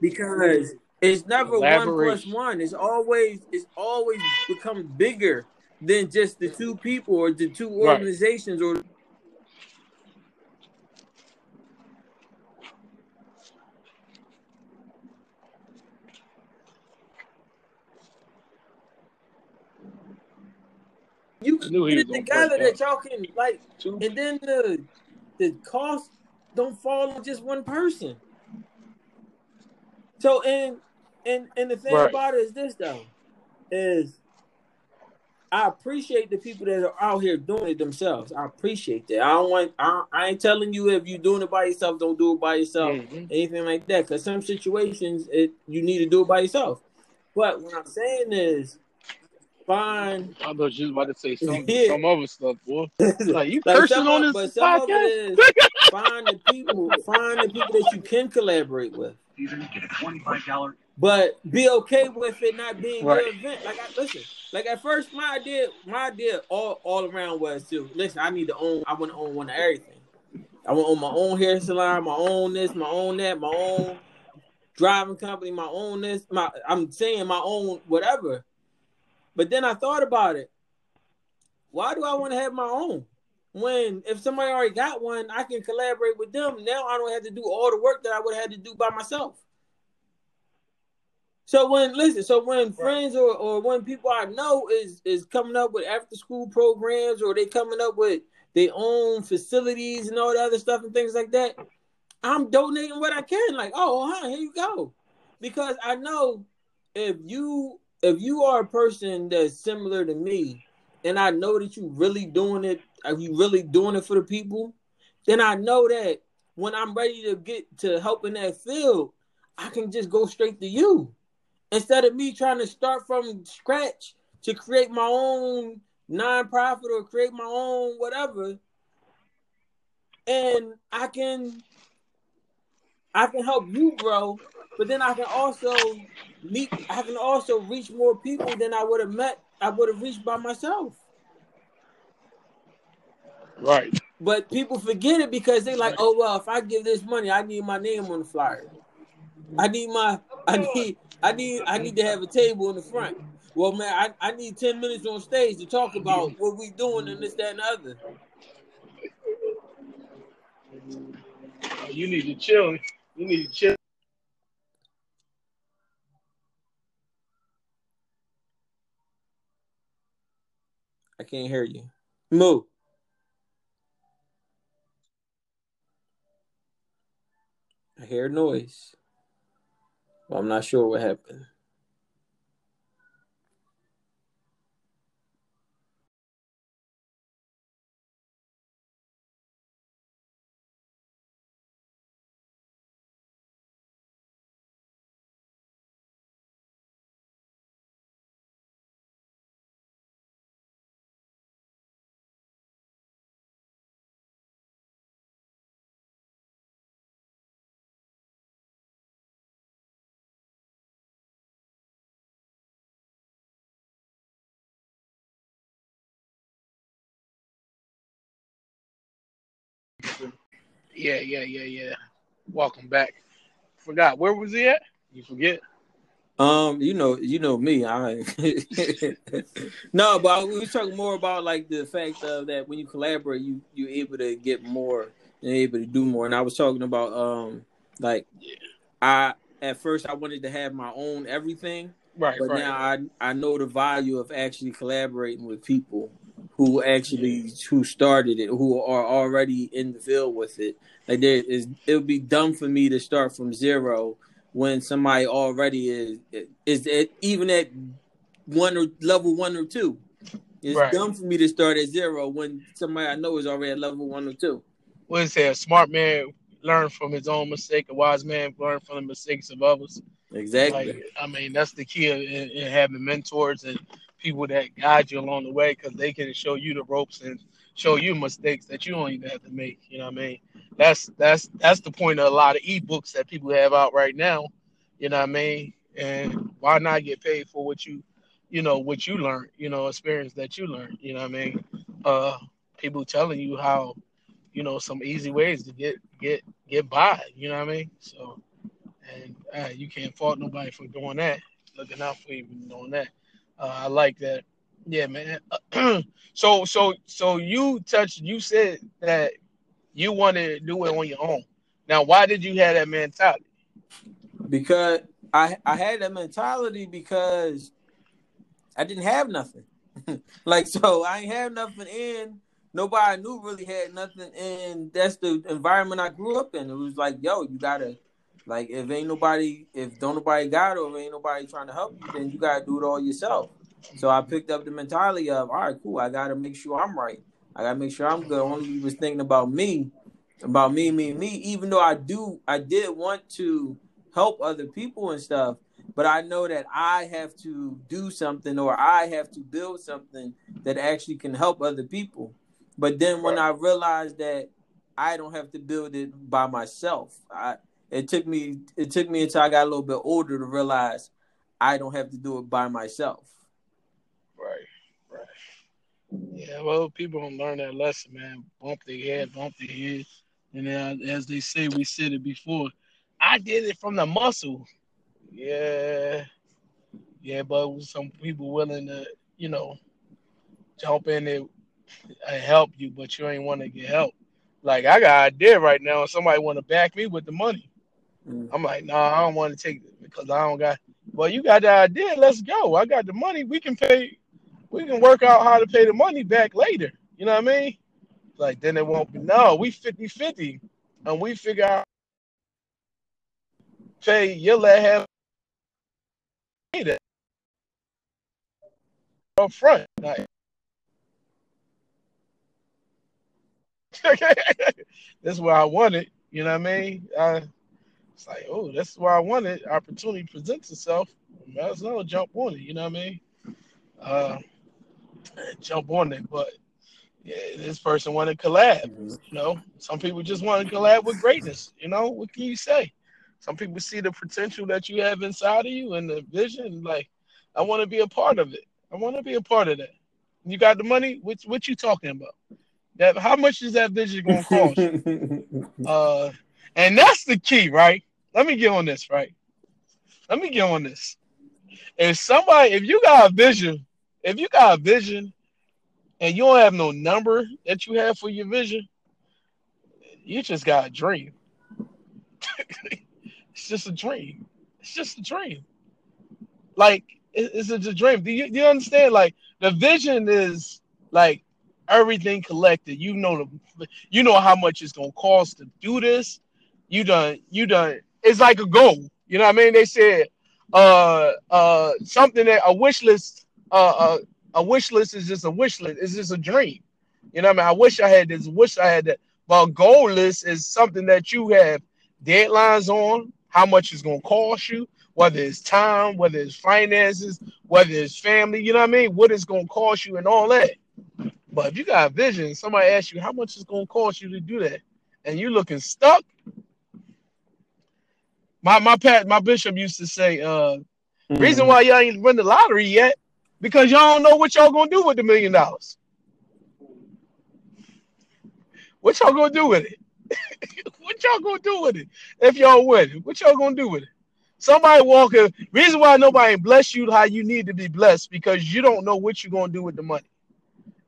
because it's never one plus one. It's always it's always become bigger than just the two people or the two organizations right. or. You can put it together that y'all can like, Two. and then the the cost don't fall on just one person. So and and and the thing right. about it is this though, is I appreciate the people that are out here doing it themselves. I appreciate that. I don't want. I, I ain't telling you if you're doing it by yourself, don't do it by yourself. Mm-hmm. Anything like that, because some situations it you need to do it by yourself. But what I'm saying is. Fine. I thought you was about to say some, yeah. some other stuff, boy. Like you like cursing some, on this podcast. Find the people, find the people that you can collaborate with. But be okay with it not being right. your event. Like I listen, like at first my idea, my idea all, all around was to listen. I need to own. I want to own one of everything. I want to own my own hair salon, my own this, my own that, my own driving company, my own this. My I'm saying my own whatever. But then I thought about it. Why do I want to have my own? When if somebody already got one, I can collaborate with them. Now I don't have to do all the work that I would have had to do by myself. So when listen, so when friends or, or when people I know is is coming up with after school programs or they coming up with their own facilities and all the other stuff and things like that, I'm donating what I can. Like, oh, huh, here you go. Because I know if you If you are a person that's similar to me, and I know that you really doing it, are you really doing it for the people? Then I know that when I'm ready to get to help in that field, I can just go straight to you instead of me trying to start from scratch to create my own nonprofit or create my own whatever. And I can, I can help you grow. But then I can also meet. I can also reach more people than I would have met. I would have reached by myself. Right. But people forget it because they're like, "Oh well, if I give this money, I need my name on the flyer. I need my. I need. I need. I need to have a table in the front. Well, man, I, I need ten minutes on stage to talk about what we doing and this, that, and the other. You need to chill. You need to chill." I can't hear you. Move. I hear noise. Well, I'm not sure what happened. Yeah, yeah, yeah, yeah. Welcome back. Forgot. Where was he at? You forget. Um, you know, you know me. I no, but we was talking more about like the fact of that when you collaborate, you you're able to get more and able to do more. And I was talking about um, like yeah. I at first I wanted to have my own everything, right? But right. now I I know the value of actually collaborating with people who actually yeah. who started it, who are already in the field with it. Like there is, it would be dumb for me to start from zero. When somebody already is is at, even at one or level one or two, it's right. dumb for me to start at zero when somebody I know is already at level one or two. What is that? A smart man learn from his own mistake. A wise man learn from the mistakes of others. Exactly. Like, I mean, that's the key in, in having mentors and people that guide you along the way because they can show you the ropes and show you mistakes that you don't even have to make. You know what I mean? That's that's that's the point of a lot of ebooks that people have out right now. You know what I mean? And why not get paid for what you, you know, what you learned, you know, experience that you learned. You know what I mean? Uh, people telling you how, you know, some easy ways to get get get by. You know what I mean? So, and uh, you can't fault nobody for doing that, looking out for you and doing that. Uh, I like that. Yeah, man. so, so, so you touched. You said that you wanted to do it on your own. Now, why did you have that mentality? Because I, I had that mentality because I didn't have nothing. like, so I ain't have nothing, and nobody I knew really had nothing, and that's the environment I grew up in. It was like, yo, you gotta, like, if ain't nobody, if don't nobody got it, or if ain't nobody trying to help you, then you gotta do it all yourself. So I picked up the mentality of, all right, cool, I got to make sure I'm right. I got to make sure I'm good. Only was thinking about me, about me, me, me, even though I do, I did want to help other people and stuff, but I know that I have to do something or I have to build something that actually can help other people. But then when I realized that I don't have to build it by myself, I, it took me, it took me until I got a little bit older to realize I don't have to do it by myself. Right, right. Yeah, well, people don't learn that lesson, man. Bump their head, bump their head. And then, as they say, we said it before, I did it from the muscle. Yeah. Yeah, but some people willing to, you know, jump in there and help you, but you ain't want to get help. Like, I got an idea right now, and somebody want to back me with the money. Mm. I'm like, nah, I don't want to take it because I don't got – well, you got the idea. Let's go. I got the money. We can pay – we can work out how to pay the money back later. You know what I mean? Like, then it won't be. No, we fifty-fifty, and we figure out pay your let have that up front. Like, that's where I want it. You know what I mean? I, it's like, oh, that's where I want it. Opportunity presents itself. Might as well jump on it. You know what I mean? Uh, jump on it, but yeah, this person want to collab. You know, some people just want to collab with greatness. You know, what can you say? Some people see the potential that you have inside of you and the vision. Like, I want to be a part of it. I want to be a part of that. You got the money? What what you talking about? That how much is that vision gonna cost you? uh, and that's the key, right? Let me get on this, right? Let me get on this. If somebody, if you got a vision, if you got a vision and you don't have no number that you have for your vision, you just got a dream. It's just a dream. It's just a dream. Like, it's just a dream. Do you, do you understand? Like, the vision is like everything collected. You know, the, you know how much it's going to cost to do this. You done, you done. It's like a goal. You know what I mean? They said, Uh, uh, something that a wish list, uh, a, a wish list is just a wish list. It's just a dream. You know what I mean? I wish I had this, wish I had that. But a goal list is something that you have deadlines on, how much it's going to cost you, whether it's time, whether it's finances, whether it's family, you know what I mean? What it's going to cost you and all that. But if you got a vision, somebody asks you how much it's going to cost you to do that, and you looking stuck. My my pat my bishop used to say, uh, mm. reason why y'all ain't win the lottery yet, because y'all don't know what y'all gonna do with the million dollars. What y'all gonna do with it? What y'all gonna do with it if y'all win? What y'all gonna do with it? Somebody walking. Reason why nobody bless you how you need to be blessed, because you don't know what you're going to do with the money.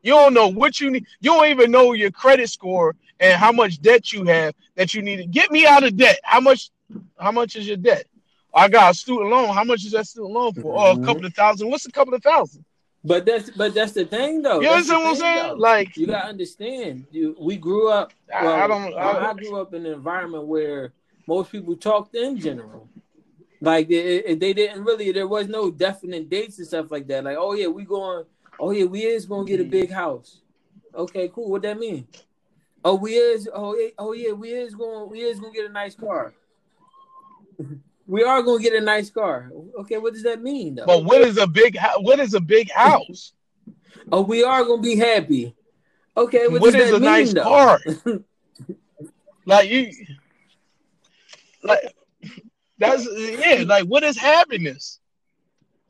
You don't know what you need. You don't even know your credit score and how much debt you have that you need to get me out of debt. How much? How much is your debt? I got a student loan. How much is that student loan for? Mm-hmm. Oh, a couple of thousand. What's a couple of thousand? But that's but that's the thing though. You that's understand what I'm saying? Though. Like you gotta understand. You, we grew up. Well, I, I don't. I, I grew up in an environment where most people talked in general. Like they, they didn't really. There was no definite dates and stuff like that. Like oh yeah, we going. Oh yeah, we is gonna get a big house. Okay, cool. What that mean? Oh we is. Oh yeah. Oh yeah, we is going. We is gonna get a nice car. We are gonna get a nice car. Okay, what does that mean though? But what is a big what is a big house? Oh, we are gonna be happy. Okay, what, what does is that a mean, nice though? Car? Like you, like that's yeah. Like what is happiness?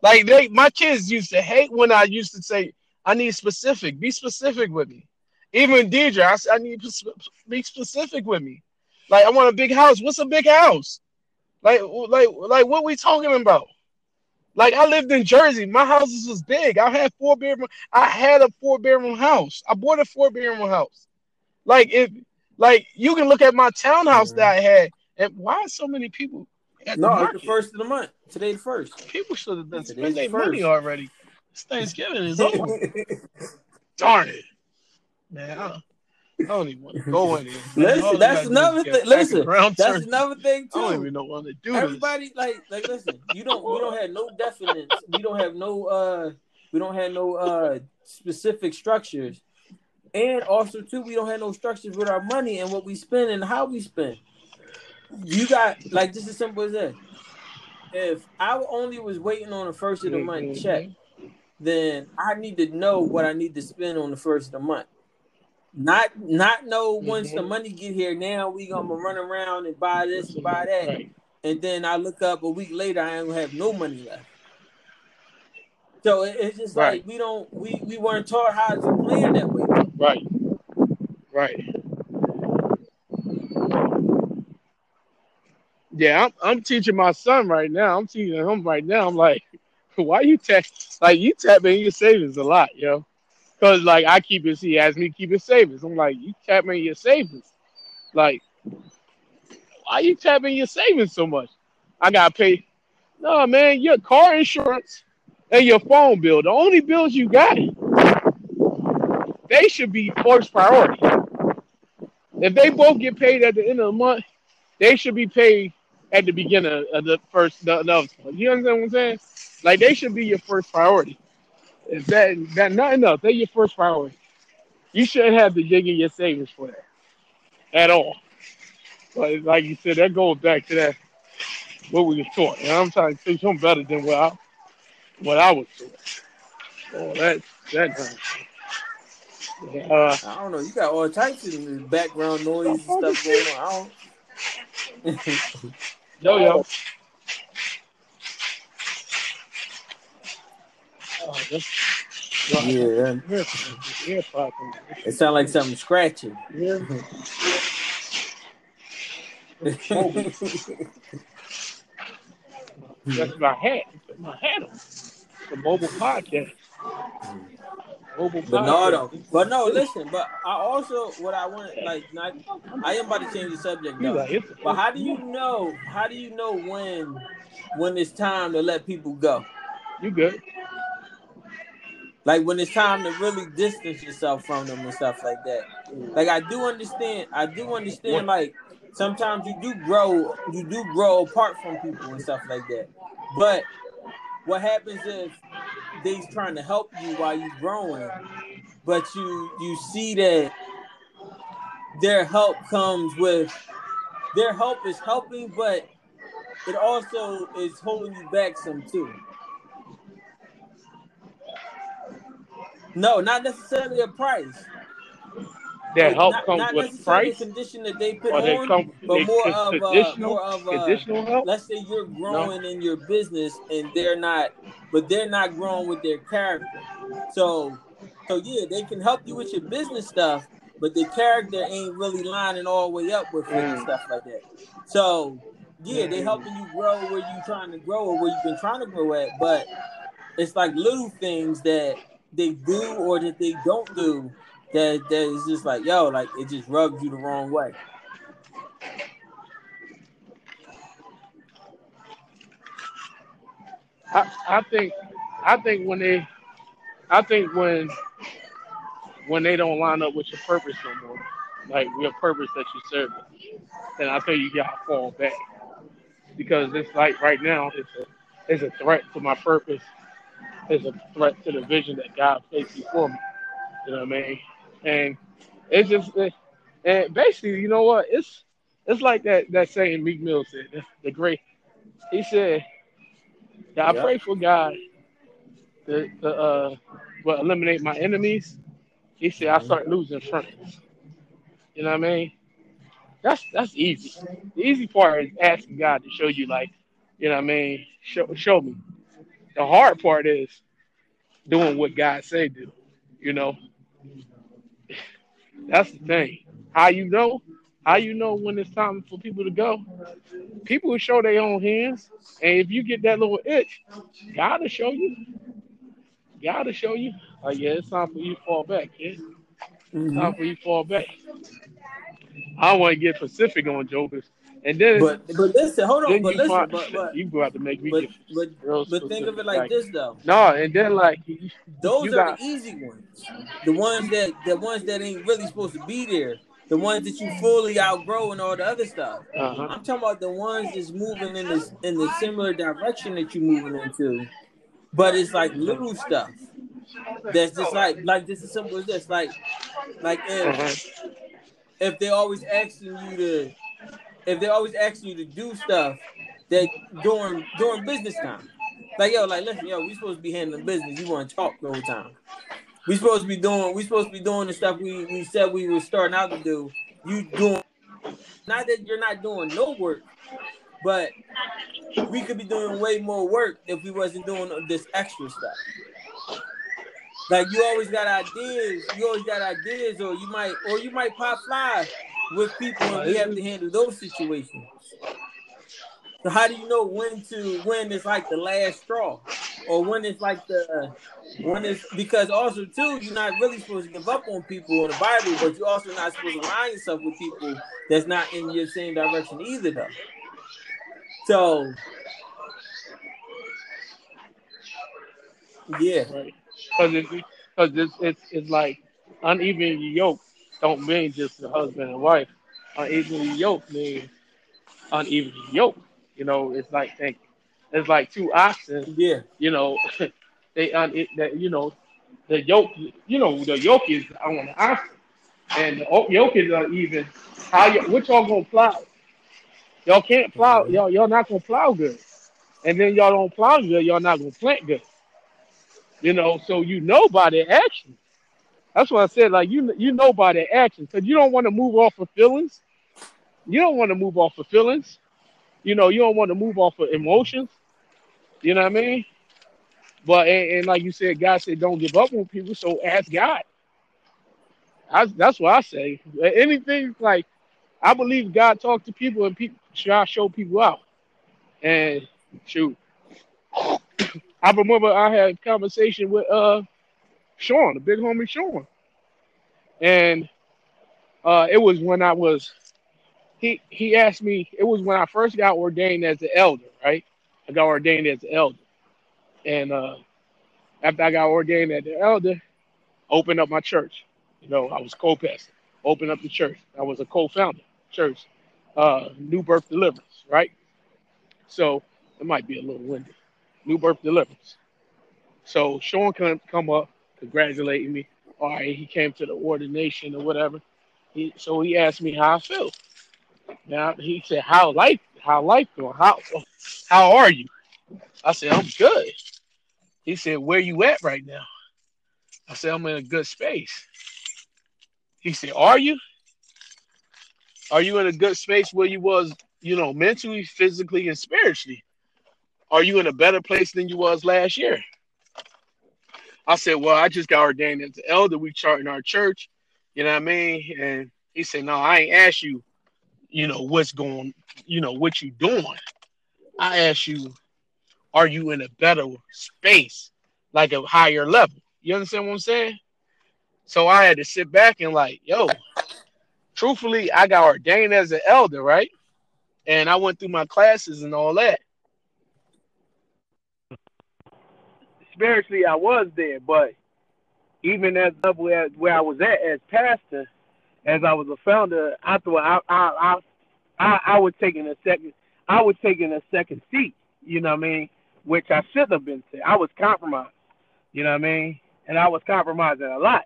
Like they, my kids used to hate when I used to say I need specific. Be specific with me. Even Deidre, I said I need be specific with me. Like I want a big house. What's a big house? Like, like, like, what we talking about? Like, I lived in Jersey. My houses was big. I had four bedroom. I had a four bedroom house. I bought a four bedroom house. Like, if like you can look at my townhouse that I had. And why are so many people? At the no, market? It's the first of the month. Today the first. People should have been spending their money already. It's Thanksgiving is over. Darn it, man. I don't... I don't even want to go in there. Listen, that's another thing. Listen, that's another thing too. I don't even know what to do. Everybody this. like, like, listen. You don't. We don't have no definite. We don't have no. Uh, we don't have no uh specific structures, and also too, we don't have no structures with our money and what we spend and how we spend. You got like just as simple as that. If I only was waiting on the first of the month check, then I need to know what I need to spend on the first of the month. Not not know once mm-hmm. the money get here, now we gonna run around and buy this and buy that. Right. And then I look up a week later, I ain't gonna have no money left. So it, it's just right. like we don't we, we weren't taught how to plan that way. Right. Right. Yeah, I'm I'm teaching my son right now. I'm teaching him right now. I'm like, why you tap like you tapping your savings a lot, yo. Cause like I keep it, he asked me to keep it savings. I'm like, you tapping your savings, like why you tapping your savings so much? I gotta pay. No man, your car insurance and your phone bill, the only bills you got, they should be first priority. If they both get paid at the end of the month, they should be paid at the beginning of the first. The, the, you understand what I'm saying? Like they should be your first priority. If that that not enough, that's your first priority. You shouldn't have to dig in your savings for that at all. But like you said, that goes back to that what we were taught. And I'm trying to teach them better than what I what I was taught. Oh, that that kind of thing. Uh, I don't know. You got all types of background noise and stuff going on. I don't. yo yo. Oh, that's, well, yeah, it sounds like something scratching. Yeah. That's my hat. That's my hat on. The mobile podcast. Mobile podcast. But no, but no, listen. But I also what I want like not. I am about to change the subject though. But how do you know? How do you know when when it's time to let people go? You good. Like when it's time to really distance yourself from them and stuff like that. Like I do understand, I do understand. Like sometimes you do grow, you do grow apart from people and stuff like that. But what happens if they's trying to help you while you're growing, but you you see that their help comes with their help is helping, but it also is holding you back some too. No, not necessarily a price. That help not, comes not with price. The condition that they put they on, come, but they, more, of a, more of a, additional help. Let's say you're growing no. in your business, and they're not, but they're not growing with their character. So, so yeah, they can help you with your business stuff, but their character ain't really lining all the way up with mm. it and stuff like that. So, yeah, they helping you grow where you trying to grow or where you've been trying to grow at, but it's like little things that they do or that they don't do that that is just like, yo, like it just rubs you the wrong way. I, I think I think when they I think when when they don't line up with your purpose no more, like your purpose that you serve, then I think you gotta fall back, because it's like right now it's a it's a threat to my purpose, it's a threat to the vision that God placed before me. You know what I mean? And it's just it, and basically, you know what? It's it's like that that saying Meek Mill said, the great. He said, "I yep. pray for God to, to uh, well, eliminate my enemies." He said, "I start losing friends." You know what I mean? That's that's easy. The easy part is asking God to show you, like, you know what I mean? Show show me. The hard part is doing what God say do. You know, that's the thing. How you know? How you know when it's time for people to go? People will show their own hands, and if you get that little itch, God will show you. God will show you. Oh yeah, it's time for you to fall back. Yeah, mm-hmm. It's time for you to fall back. I want to get specific on jokers, and then but but listen, hold on, but you listen, find, but, but, you go out to make me. But get but, but think of it like, like this though. No, and then like those are got, the easy ones, the ones that the ones that ain't really supposed to be there. The ones that you fully outgrow and all the other stuff. Uh-huh. I'm talking about the ones that's moving in this in the similar direction that you're moving into, but it's like little stuff that's just like like just as simple as this. Like like if uh-huh. if they always asking you to if they always asking you to do stuff that during during business time. Like yo, like listen, yo, we supposed to be handling business. You want to talk the whole time. We supposed to be doing. We supposed to be doing the stuff we, we said we were starting out to do. You doing? Not that you're not doing no work, but we could be doing way more work if we wasn't doing this extra stuff. Like you always got ideas. You always got ideas, or you might, or you might pop fly with people, and you have to handle those situations. So how do you know when to when it's like the last straw, or when it's like the when it's because also too you're not really supposed to give up on people in the Bible, but you're also not supposed to align yourself with people that's not in your same direction either, though. So yeah, right. Because it's, cause it's, it's it's like uneven yoke don't mean just the husband and wife. Uneven yoke means uneven yoke. You know, it's like thank you. It's like two oxen. Yeah. You know, they un it, that you know the yoke. You know the yoke is on the oxen, and the yoke is uneven. How y- what y'all gonna plow? Y'all can't plow. Y'all y'all not gonna plow good, and then y'all don't plow good. Y'all not gonna plant good. You know, so you know by their action. That's why I said like you you know by their action, because you don't want to move off of feelings. You don't want to move off of feelings. You know, you don't want to move off of emotions. You know what I mean? But, and, and like you said, God said, don't give up on people. So ask God. I, that's what I say. Anything like, I believe God talked to people and people try to show people out. And shoot, I remember I had a conversation with uh, Sean, the big homie Sean. And uh, it was when I was He he asked me, it was when I first got ordained as an elder, right? I got ordained as an elder. And uh, after I got ordained as an elder, opened up my church. You know, I was co-pastor, opened up the church. I was a co-founder, church, uh, New Birth Deliverance, right? So it might be a little windy. New Birth Deliverance. So Sean come, come up, congratulating me. All right, he came to the ordination or whatever. He, so he asked me how I feel. Now he said, "How life? How life going? How how are you?" I said, "I'm good." He said, "Where you at right now?" I said, "I'm in a good space." He said, "Are you? Are you in a good space where you was, you know, mentally, physically, and spiritually? Are you in a better place than you was last year?" I said, "Well, I just got ordained as an elder. We charting our church, you know what I mean?" And he said, "No, I ain't asked you you know, what's going, you know, what you doing. I ask you, are you in a better space, like a higher level? You understand what I'm saying? So I had to sit back and like, yo, truthfully, I got ordained as an elder, right? And I went through my classes and all that. Spiritually, I was there, but even as level as where I was at as pastor, as I was a founder, I thought I I I, I was taking a second, I was taking a second seat. You know what I mean? Which I should have been. I was compromised. You know what I mean? And I was compromising a lot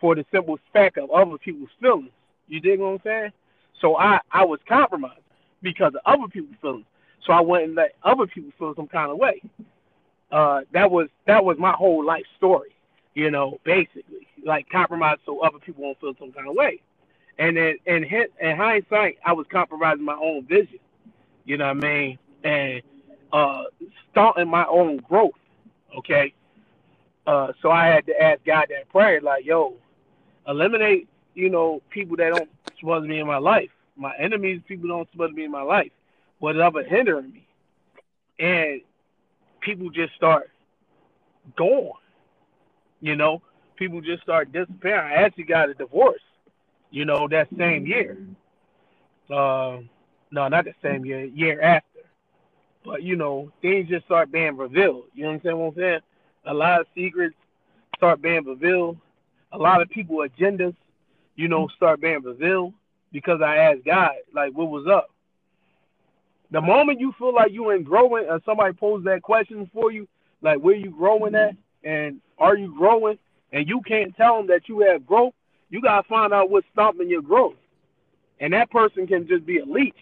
for the simple fact of other people's feelings. You dig what I'm saying? So I, I was compromised because of other people's feelings. So I wouldn't let other people feel some kind of way. Uh, that was that was my whole life story, you know, basically. Like, compromise so other people won't feel some kind of way. And then, and in hindsight, I was compromising my own vision. You know what I mean? And uh, stunting my own growth, okay? Uh, so I had to ask God that prayer, like, yo, eliminate, you know, people that don't supposed to be in my life. My enemies, people don't supposed to be in my life. Whatever hindering me. And people just start gone. You know, people just start disappearing. I actually got a divorce, you know, that same year. Uh, no, not the same year, year after. But, you know, things just start being revealed. You understand what I'm saying? A lot of secrets start being revealed. A lot of people agendas, you know, start being revealed because I asked God, like, what was up? The moment you feel like you ain't growing or somebody poses that question for you, like, where you growing at and are you growing, and you can't tell them that you have growth, you got to find out what's stopping your growth. And that person can just be a leech,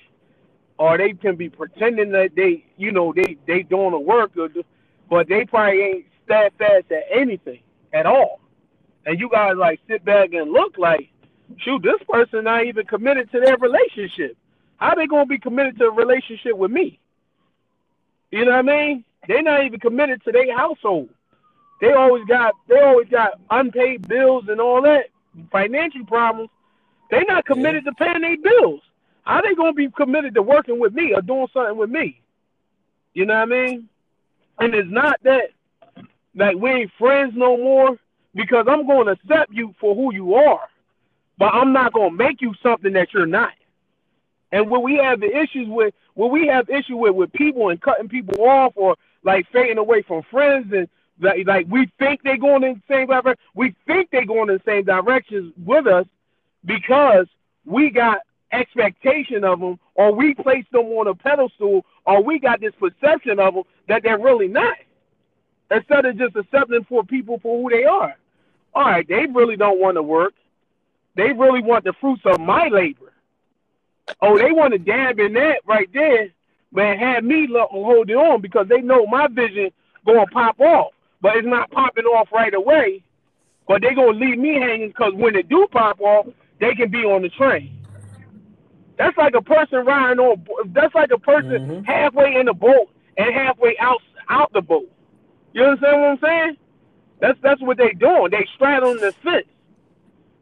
or they can be pretending that they, you know, they, they doing the work, or just, but they probably ain't steadfast at anything at all. And you guys like sit back and look like, shoot, this person not even committed to their relationship. How they gonna be committed to a relationship with me? You know what I mean? They not even committed to their household. They always got they always got unpaid bills and all that, financial problems. They not committed yeah. to paying their bills. How they gonna be committed to working with me or doing something with me? You know what I mean? And it's not that like we ain't friends no more, because I'm gonna accept you for who you are, but I'm not gonna make you something that you're not. And what we have the issues with, what we have issue with, with people and cutting people off or like fading away from friends, and like, like we think they're going in the same direction. We think they're going in the same directions with us because we got expectation of them, or we place them on a pedestal, or we got this perception of them that they're really not. Instead of just accepting for people for who they are. All right, they really don't want to work. They really want the fruits of my labor. Oh, they want to dab in that right there, man, have me holding on because they know my vision going to pop off. But it's not popping off right away. But they're going to leave me hanging because when it do pop off, they can be on the train. That's like a person riding on – that's like a person mm-hmm. halfway in the boat and halfway out out the boat. You understand what I'm saying? That's that's what they doing. They straddling the fence.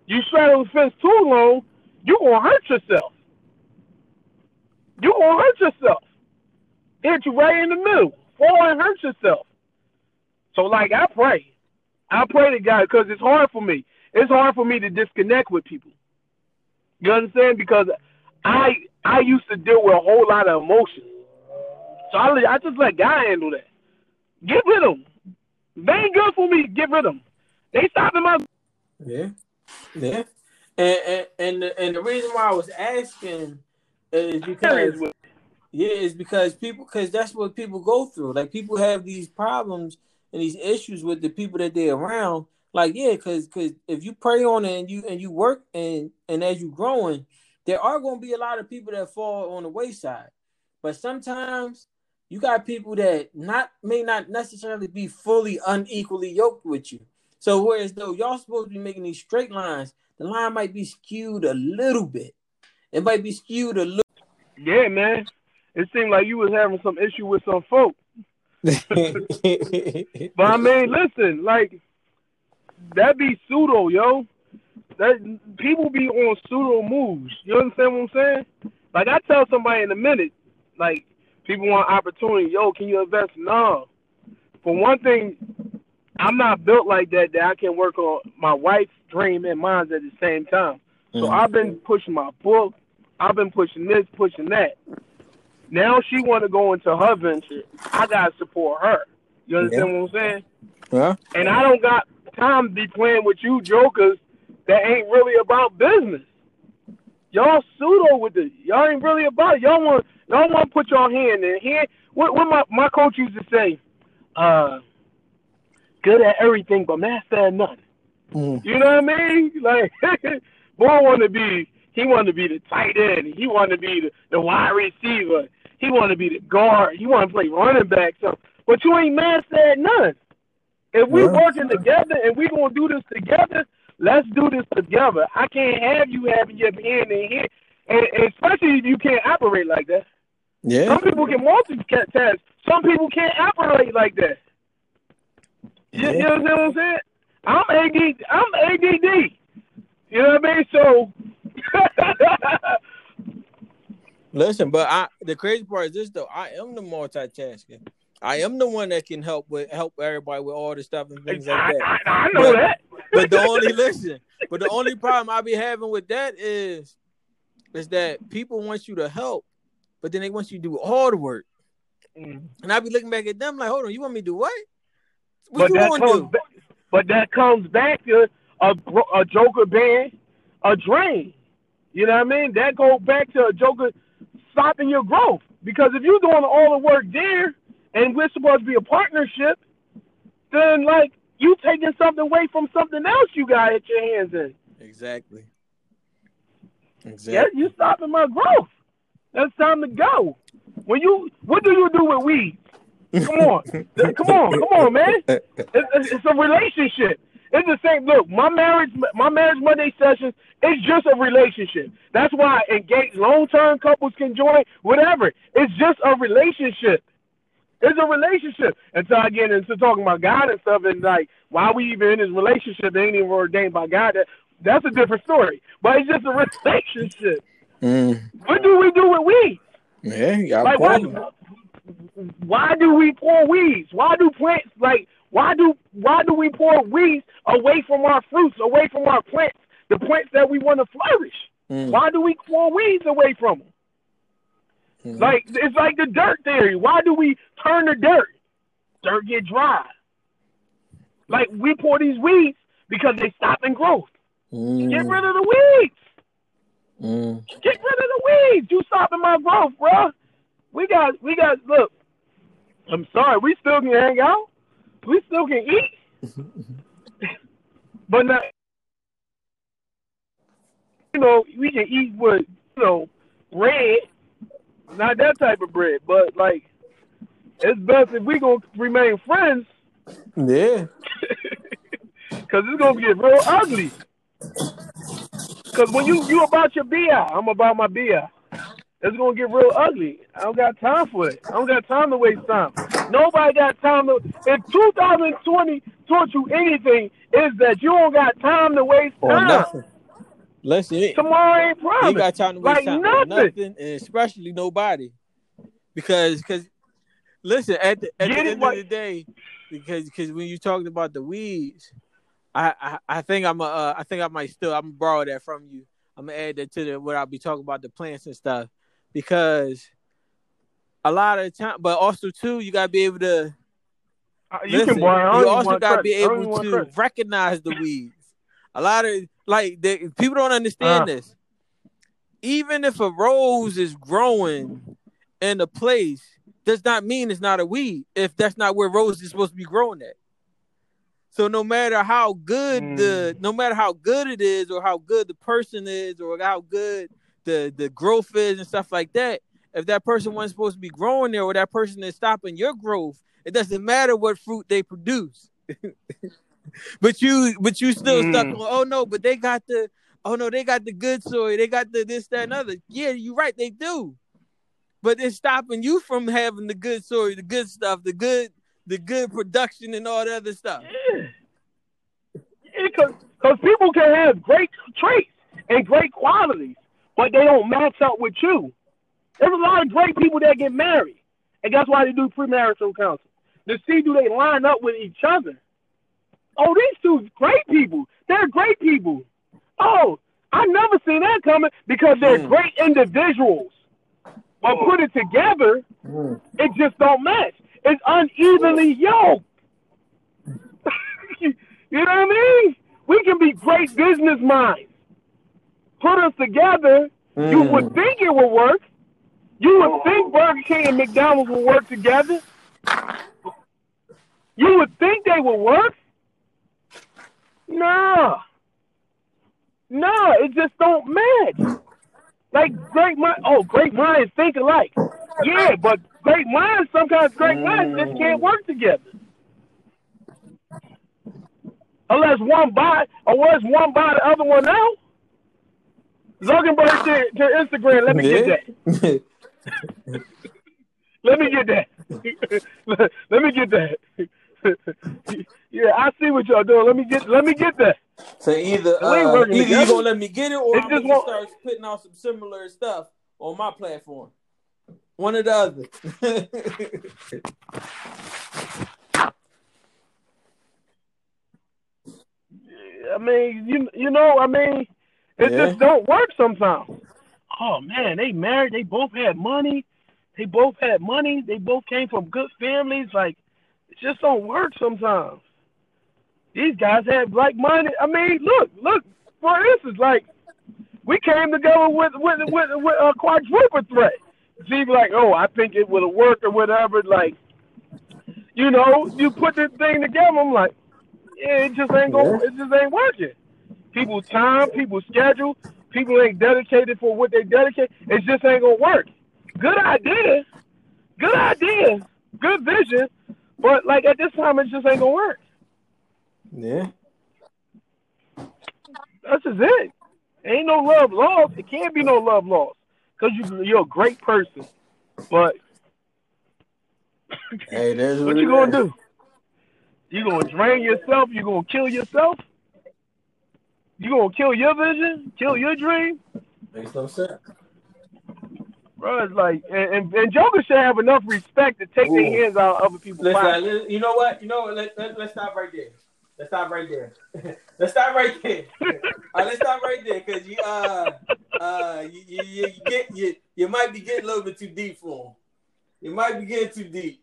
You straddle the fence too long, you're going to hurt yourself. You gonna hurt yourself. It's right in the middle. Fall and hurt yourself. So, like, I pray. I pray to God because it's hard for me. It's hard for me to disconnect with people. You understand? Because I I used to deal with a whole lot of emotions. So I, I just let God handle that. Get rid of them. They ain't good for me. Get rid of them. They stopping my... Yeah. Yeah. And, and, and, the, and the reason why I was asking... It's because, yeah, it's because people, because that's what people go through. Like, people have these problems and these issues with the people that they're around. Like, yeah, because because if you pray on it and you and you work and and as you're growing, there are going to be a lot of people that fall on the wayside. But sometimes you got people that not may not necessarily be fully unequally yoked with you. So whereas though y'all supposed to be making these straight lines, the line might be skewed a little bit. It might be skewed a little. Yeah, man. It seemed like you was having some issue with some folk. But I mean, listen, like, that be pseudo, yo. That people be on pseudo moves. You understand what I'm saying? Like, I tell somebody in a minute, like, people want opportunity. Yo, can you invest? No. For one thing, I'm not built like that, that I can work on my wife's dream and mine at the same time. So mm-hmm. I've been pushing my book. I've been pushing this, pushing that. Now she want to go into her venture. I got to support her. You understand yeah. what I'm saying? Yeah. And I don't got time to be playing with you jokers that ain't really about business. Y'all pseudo with this. Y'all ain't really about it. Y'all want y'all want to put y'all hand in here. What, what my, my coach used to say, uh, good at everything but master at nothing. Mm. You know what I mean? Like, boy want to be, he wanted to be the tight end. He wanted to be the, the wide receiver. He wanted to be the guard. He wanted to play running back. So, but you ain't master at nothing. If we yeah. working together and we going to do this together, let's do this together. I can't have you having your hand in here, and, and especially if you can't operate like that. Yeah. Some people can multitask. Some people can't operate like that. Yeah. You, you know what I'm saying? I'm A D D. I'm A D D. You know what I mean? So, listen, but I the crazy part is this though. I am the multitasking. I am the one that can help with help everybody with all the stuff and things like that. I, I, I know but, that. But the only listen, but the only problem I be having with that is, is that people want you to help, but then they want you to do all the work. Mm. And I be looking back at them like, hold on, you want me to do what? What but you want to do? Back, but that comes back to a a joker being a drain. You know what I mean? That goes back to a joker stopping your growth, because if you're doing all the work there and we're supposed to be a partnership, then like you taking something away from something else you got at your hands in. Exactly. Exactly. Yeah, you're stopping my growth. That's time to go. When you, what do you do with weeds? Come on, come on, come on, man. It's, it's a relationship. It's the same. Look, my marriage, my marriage Monday sessions, it's just a relationship. That's why engaged long-term couples can join. Whatever. It's just a relationship. It's a relationship. And so I get into talking about God and stuff, and like, why we even in this relationship? They ain't even ordained by God. That, that's a different story. But it's just a relationship. Mm. What do we do with weeds? Yeah, you gotta like, why, why do we pour weeds? Why do plants like? Why do why do we pour weeds away from our fruits, away from our plants, the plants that we want to flourish? Mm. Why do we pour weeds away from them? Like, it's like the dirt theory. Why do we turn the dirt? Dirt get dry. Like, we pour these weeds because they stop in growth. Mm. Get rid of the weeds. Mm. Get rid of the weeds. You stopping my growth, bro. We got, we got, look, I'm sorry. We still can hang out. We still can eat. But not, you know, we can eat with, you know, bread. Not that type of bread, but like, it's best if we gonna remain friends. Yeah, because it's gonna get real ugly. Because when you you about your B I, I'm about my B I. It's gonna get real ugly. I don't got time for it. I don't got time to waste time. Nobody got time to. If two thousand twenty taught you anything, is that you don't got time to waste time. Listen, tomorrow ain't promise. You got time to waste like time nothing. For nothing, and especially nobody, because because listen at the at Get the end like- of the day, because because when you talked about the weeds, I I, I think I'm a, uh, I think I might still I'm gonna borrow that from you. I'm gonna add that to the, what I'll be talking about the plants and stuff, because a lot of the time, but also too you gotta be able to. Uh, you listen, can borrow. You also gotta credit. Be able to credit. Recognize the weeds. A lot of like they, people don't understand uh, this. Even if a rose is growing in a place, does not mean it's not a weed. If that's not where roses is supposed to be growing at. So no matter how good mm. the, no matter how good it is, or how good the person is, or how good the the growth is and stuff like that, if that person wasn't supposed to be growing there, or that person is stopping your growth, it doesn't matter what fruit they produce. But you, but you still mm. stuck on. Oh no, but they got the. Oh no, they got the good soil. They got the this, that, and other. Yeah, you're right. They do, but it's stopping you from having the good soil, the good stuff, the good, the good production, and all the other stuff. Yeah, because Because people can have great traits and great qualities, but they don't match up with you. There's a lot of great people that get married, and that's why they do premarital counseling, to see do they line up with each other. Oh, these two great people. They're great people. Oh, I never seen that coming, because they're mm. great individuals. But put it together, mm. it just don't match. It's unevenly yoked. You know what I mean? We can be great business minds. Put us together, mm. you would think it would work. You would think Burger King and McDonald's would work together. You would think they would work. No. No, it just don't match. Like, great minds, oh, great minds think alike. Yeah, but great minds, sometimes great minds just can't work together. Unless one buy, or was one buy the other one out? Zuckerberg said to Instagram, let me yeah. get that. Let me get that. Let me get that. Yeah, I see what y'all doing. Let me get let me get that. So either uh, either you gonna let me get it, or I'm gonna start putting out some similar stuff on my platform. One or the other. I mean, you you know, I mean, it yeah. just don't work sometimes. Oh man, they married. They both had money. They both had money. They both came from good families. Like, it just don't work sometimes. These guys had like-minded. I mean, look, look. For instance, like, we came together with with with, with a quadruple threat. She'd be like, oh, I think it would work or whatever. Like, you know, you put this thing together. I'm like, yeah, it just ain't going. It just ain't working. People's time, people's schedule, people ain't dedicated for what they dedicate. It just ain't gonna work. Good idea, good idea, good vision, but like at this time, it just ain't gonna work. Yeah, that's just it. Ain't no love lost. It can't be no love lost because you you're a great person. But hey, there's what you gonna do? You gonna drain yourself? You gonna kill yourself? You gonna kill your vision, kill your dream? Makes no sense, bro. It's like, and, and, and jokers should have enough respect to take Ooh. their hands out of other people's lives. Like, you know what? You know what? Let, let, let's stop right there. Let's stop right there. Let's stop right there. All right, let's stop right there because you uh uh you you, you get you, you might be getting a little bit too deep for them. You might be getting too deep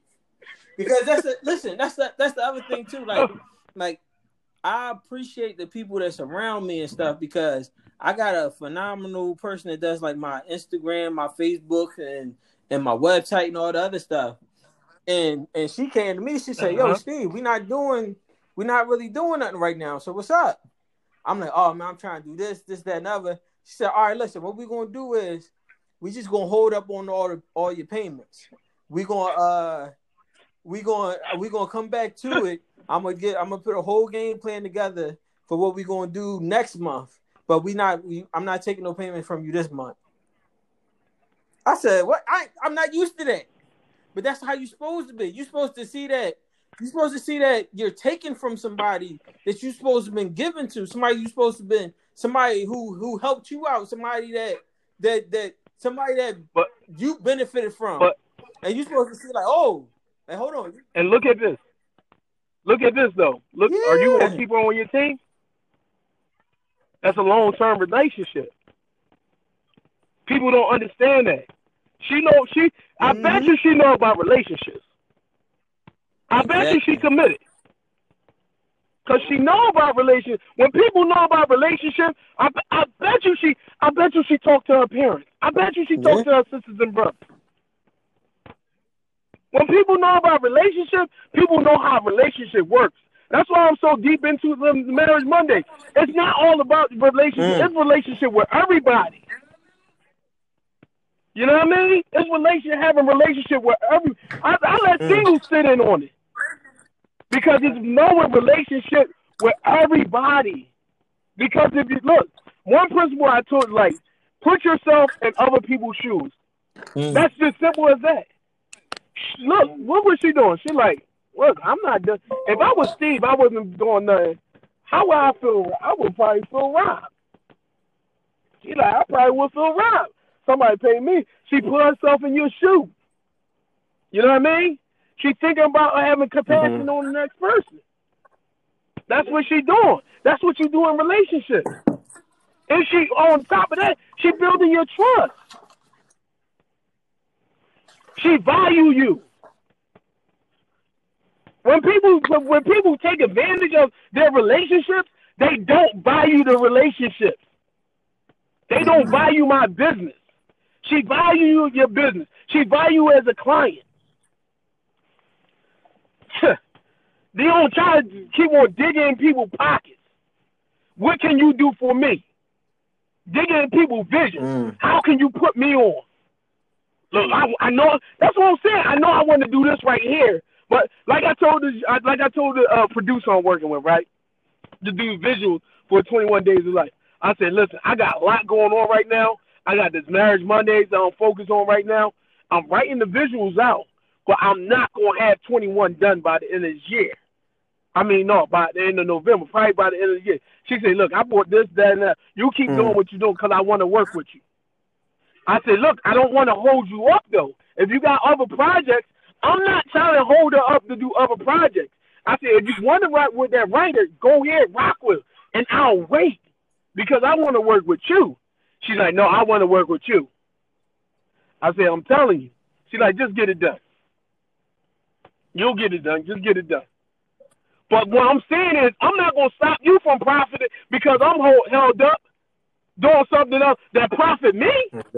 because that's a, listen. That's the, that's the other thing too. Like like. I appreciate the people that surround me and stuff because I got a phenomenal person that does like my Instagram, my Facebook, and, and my website and all the other stuff. And and she came to me, she said, uh-huh. "Yo, Steve, we not doing, we not really doing nothing right now. So what's up?" I'm like, "Oh man, I'm trying to do this, this, that, and other." She said, "All right, listen, what we're gonna do is we just gonna hold up on all the, all your payments. We gonna uh, we gonna we gonna come back to it." I'm gonna get. I'm gonna put a whole game plan together for what we're gonna do next month. But we not. We, I'm not taking no payment from you this month. I said, "What? I I'm not used to that." But that's how you're supposed to be. You're supposed to see that. You're supposed to see that you're taking from somebody that you're supposed to have been given to. Somebody you're supposed to have been. Somebody who who helped you out. Somebody that that that somebody that but, you benefited from. But, and you're supposed to see like, oh, like, hold on. And look at this. Look at this though. Look, yeah. Are you gonna keep her on your team? That's a long-term relationship. People don't understand that. She know she. Mm-hmm. I bet you she know about relationships. I exactly. bet you she committed because she know about relationships. When people know about relationships, I, I bet you she. I bet you she talked to her parents. I bet you she yeah. talked to her sisters and brothers. When people know about relationships, people know how a relationship works. That's why I'm so deep into the Marriage Monday. It's not all about relationship. Mm. It's relationship with everybody. You know what I mean? It's relationship, having relationship with every. I, I let mm. singles sit in on it. Because it's knowing relationship with everybody. Because if you look, one principle I told you, like, put yourself in other people's shoes. Mm. That's just simple as that. Look, what was she doing? She like, look, I'm not done. If I was Steve, I wasn't doing nothing. How would I feel? I would probably feel robbed. She like, I probably would feel robbed. Somebody paid me. She put herself in your shoe. You know what I mean? She thinking about having compassion mm-hmm. on the next person. That's what she doing. That's what you do in relationships. And she, on top of that, she building your trust. She value you. When people when people take advantage of their relationships, they don't value the relationships. They don't value my business. She value your business. She value you as a client. They don't try to keep on digging in people's pockets. What can you do for me? Digging in people's vision. Mm. How can you put me on? Look, I, I know that's what I'm saying. I know I want to do this right here, but like I told the like I told the uh, producer I'm working with, right, to do visuals for twenty-one Days of Life. I said, listen, I got a lot going on right now. I got this Marriage Mondays that I'm focused on right now. I'm writing the visuals out, but I'm not going to have twenty-one done by the end of this year. I mean, no, by the end of November, probably by the end of the year. She said, look, I bought this, that, and that. You keep mm. doing what you're doing because I want to work with you. I said, look, I don't want to hold you up, though. If you got other projects, I'm not trying to hold her up to do other projects. I said, if you want to rock with that writer, go ahead, rock with her, and I'll wait because I want to work with you. She's like, no, I want to work with you. I said, I'm telling you. She's like, just get it done. You'll get it done. Just get it done. But what I'm saying is I'm not going to stop you from profiting because I'm hold, held up doing something else that profit me. Exactly.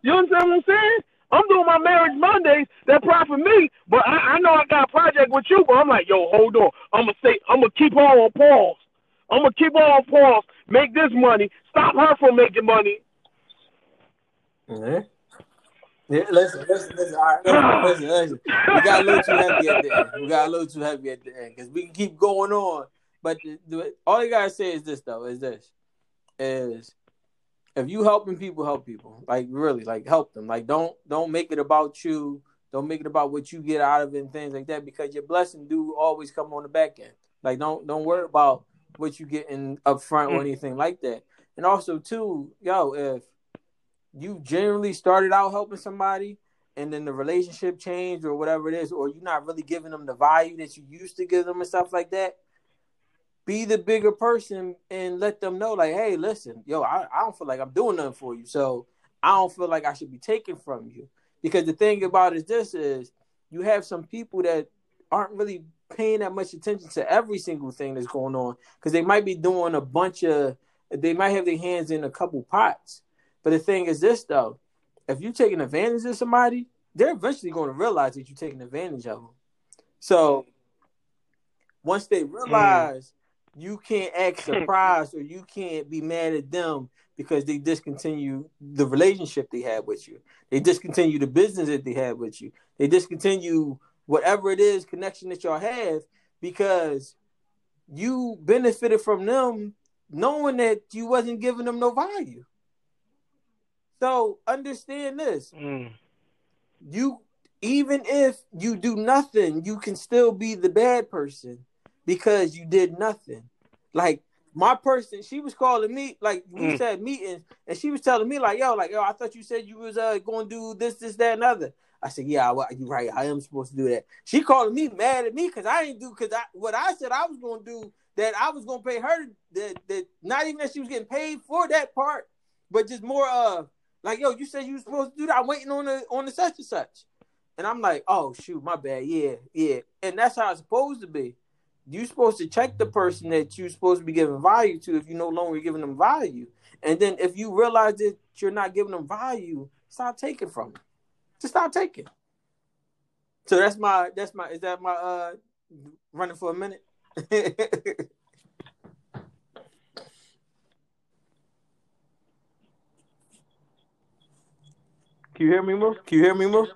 You understand what I'm saying? I'm doing my Marriage Mondays that profit me, but I, I know I got a project with you, but I'm like, yo, hold on. I'm going to say, I'm going to keep her on pause. I'm going to keep her on pause, make this money, stop her from making money. Mm-hmm. Yeah, listen, listen, listen, all right, listen, listen, listen. We got a little too heavy at the end. We got a little too heavy at the end because we can keep going on. But the, the, all you gotta say is this though: is this is if you helping people, help people. Like really, like help them. Like don't don't make it about you. Don't make it about what you get out of it and things like that because your blessing do always come on the back end. Like don't don't worry about what you getting up front or anything like that. And also too, yo, if you generally started out helping somebody and then the relationship changed or whatever it is, or you're not really giving them the value that you used to give them and stuff like that, be the bigger person and let them know, like, hey, listen, yo, I, I don't feel like I'm doing nothing for you. So I don't feel like I should be taking from you. Because the thing about it is this is you have some people that aren't really paying that much attention to every single thing that's going on because they might be doing a bunch of, they might have their hands in a couple pots. But the thing is this, though, if you're taking advantage of somebody, they're eventually going to realize that you're taking advantage of them. So once they realize mm. you can't act surprised or you can't be mad at them because they discontinue the relationship they had with you. They discontinue the business that they had with you. They discontinue whatever it is, connection that y'all have because you benefited from them knowing that you wasn't giving them no value. So understand this. Mm. You even if you do nothing, you can still be the bad person because you did nothing. Like my person, she was calling me, like we mm. said meetings, and she was telling me, like, yo, like, yo, I thought you said you was uh, gonna do this, this, that, and other. I said, yeah, well, you're right, I am supposed to do that. She calling me mad at me because I didn't do because I what I said I was gonna do, that I was gonna pay her that that not even that she was getting paid for that part, but just more of uh, like, yo, you said you were supposed to do that. I'm waiting on the on the such and such. And I'm like, oh, shoot, my bad. Yeah, yeah. And that's how it's supposed to be. You're supposed to check the person that you're supposed to be giving value to if you're no longer giving them value. And then if you realize that you're not giving them value, stop taking from them. Just stop taking. So that's my, that's my, is that my uh running for a minute? Can you hear me, Mo? Can you hear me, Mo?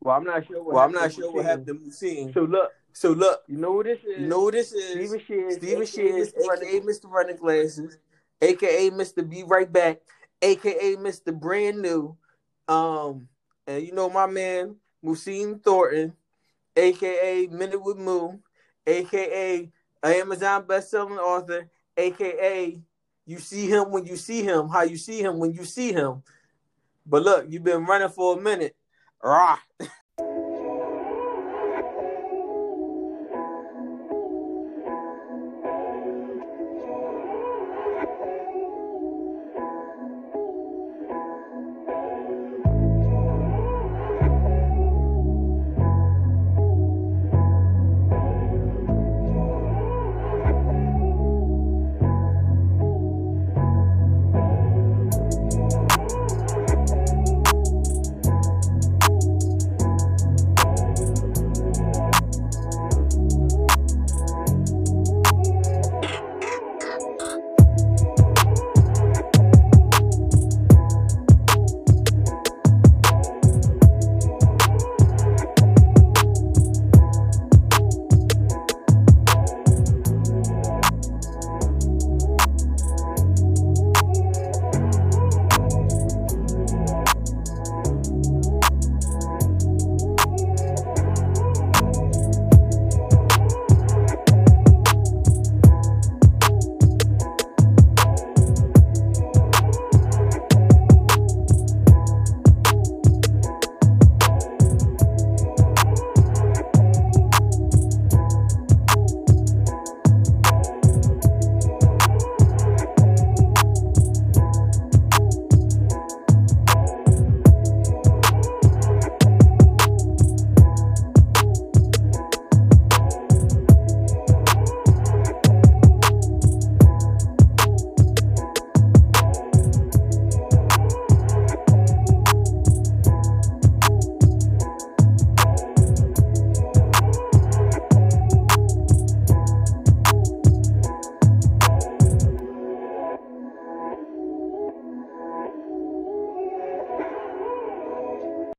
Well, I'm not sure what well, I'm not sure what happened to Muhsin. So look. So look. You know what this is? You know what this is? Stephen Shears. Stephen Shears, a k a. Mister Running Glasses, a k a. Mister Be Right Back, a k a. Mister Brand New. Um, and you know my man, Muhsin Thornton, aka Minute with Moo, aka Amazon best-selling author, aka you see him when you see him, how you see him when you see him. But look, you've been running for a minute. Rah.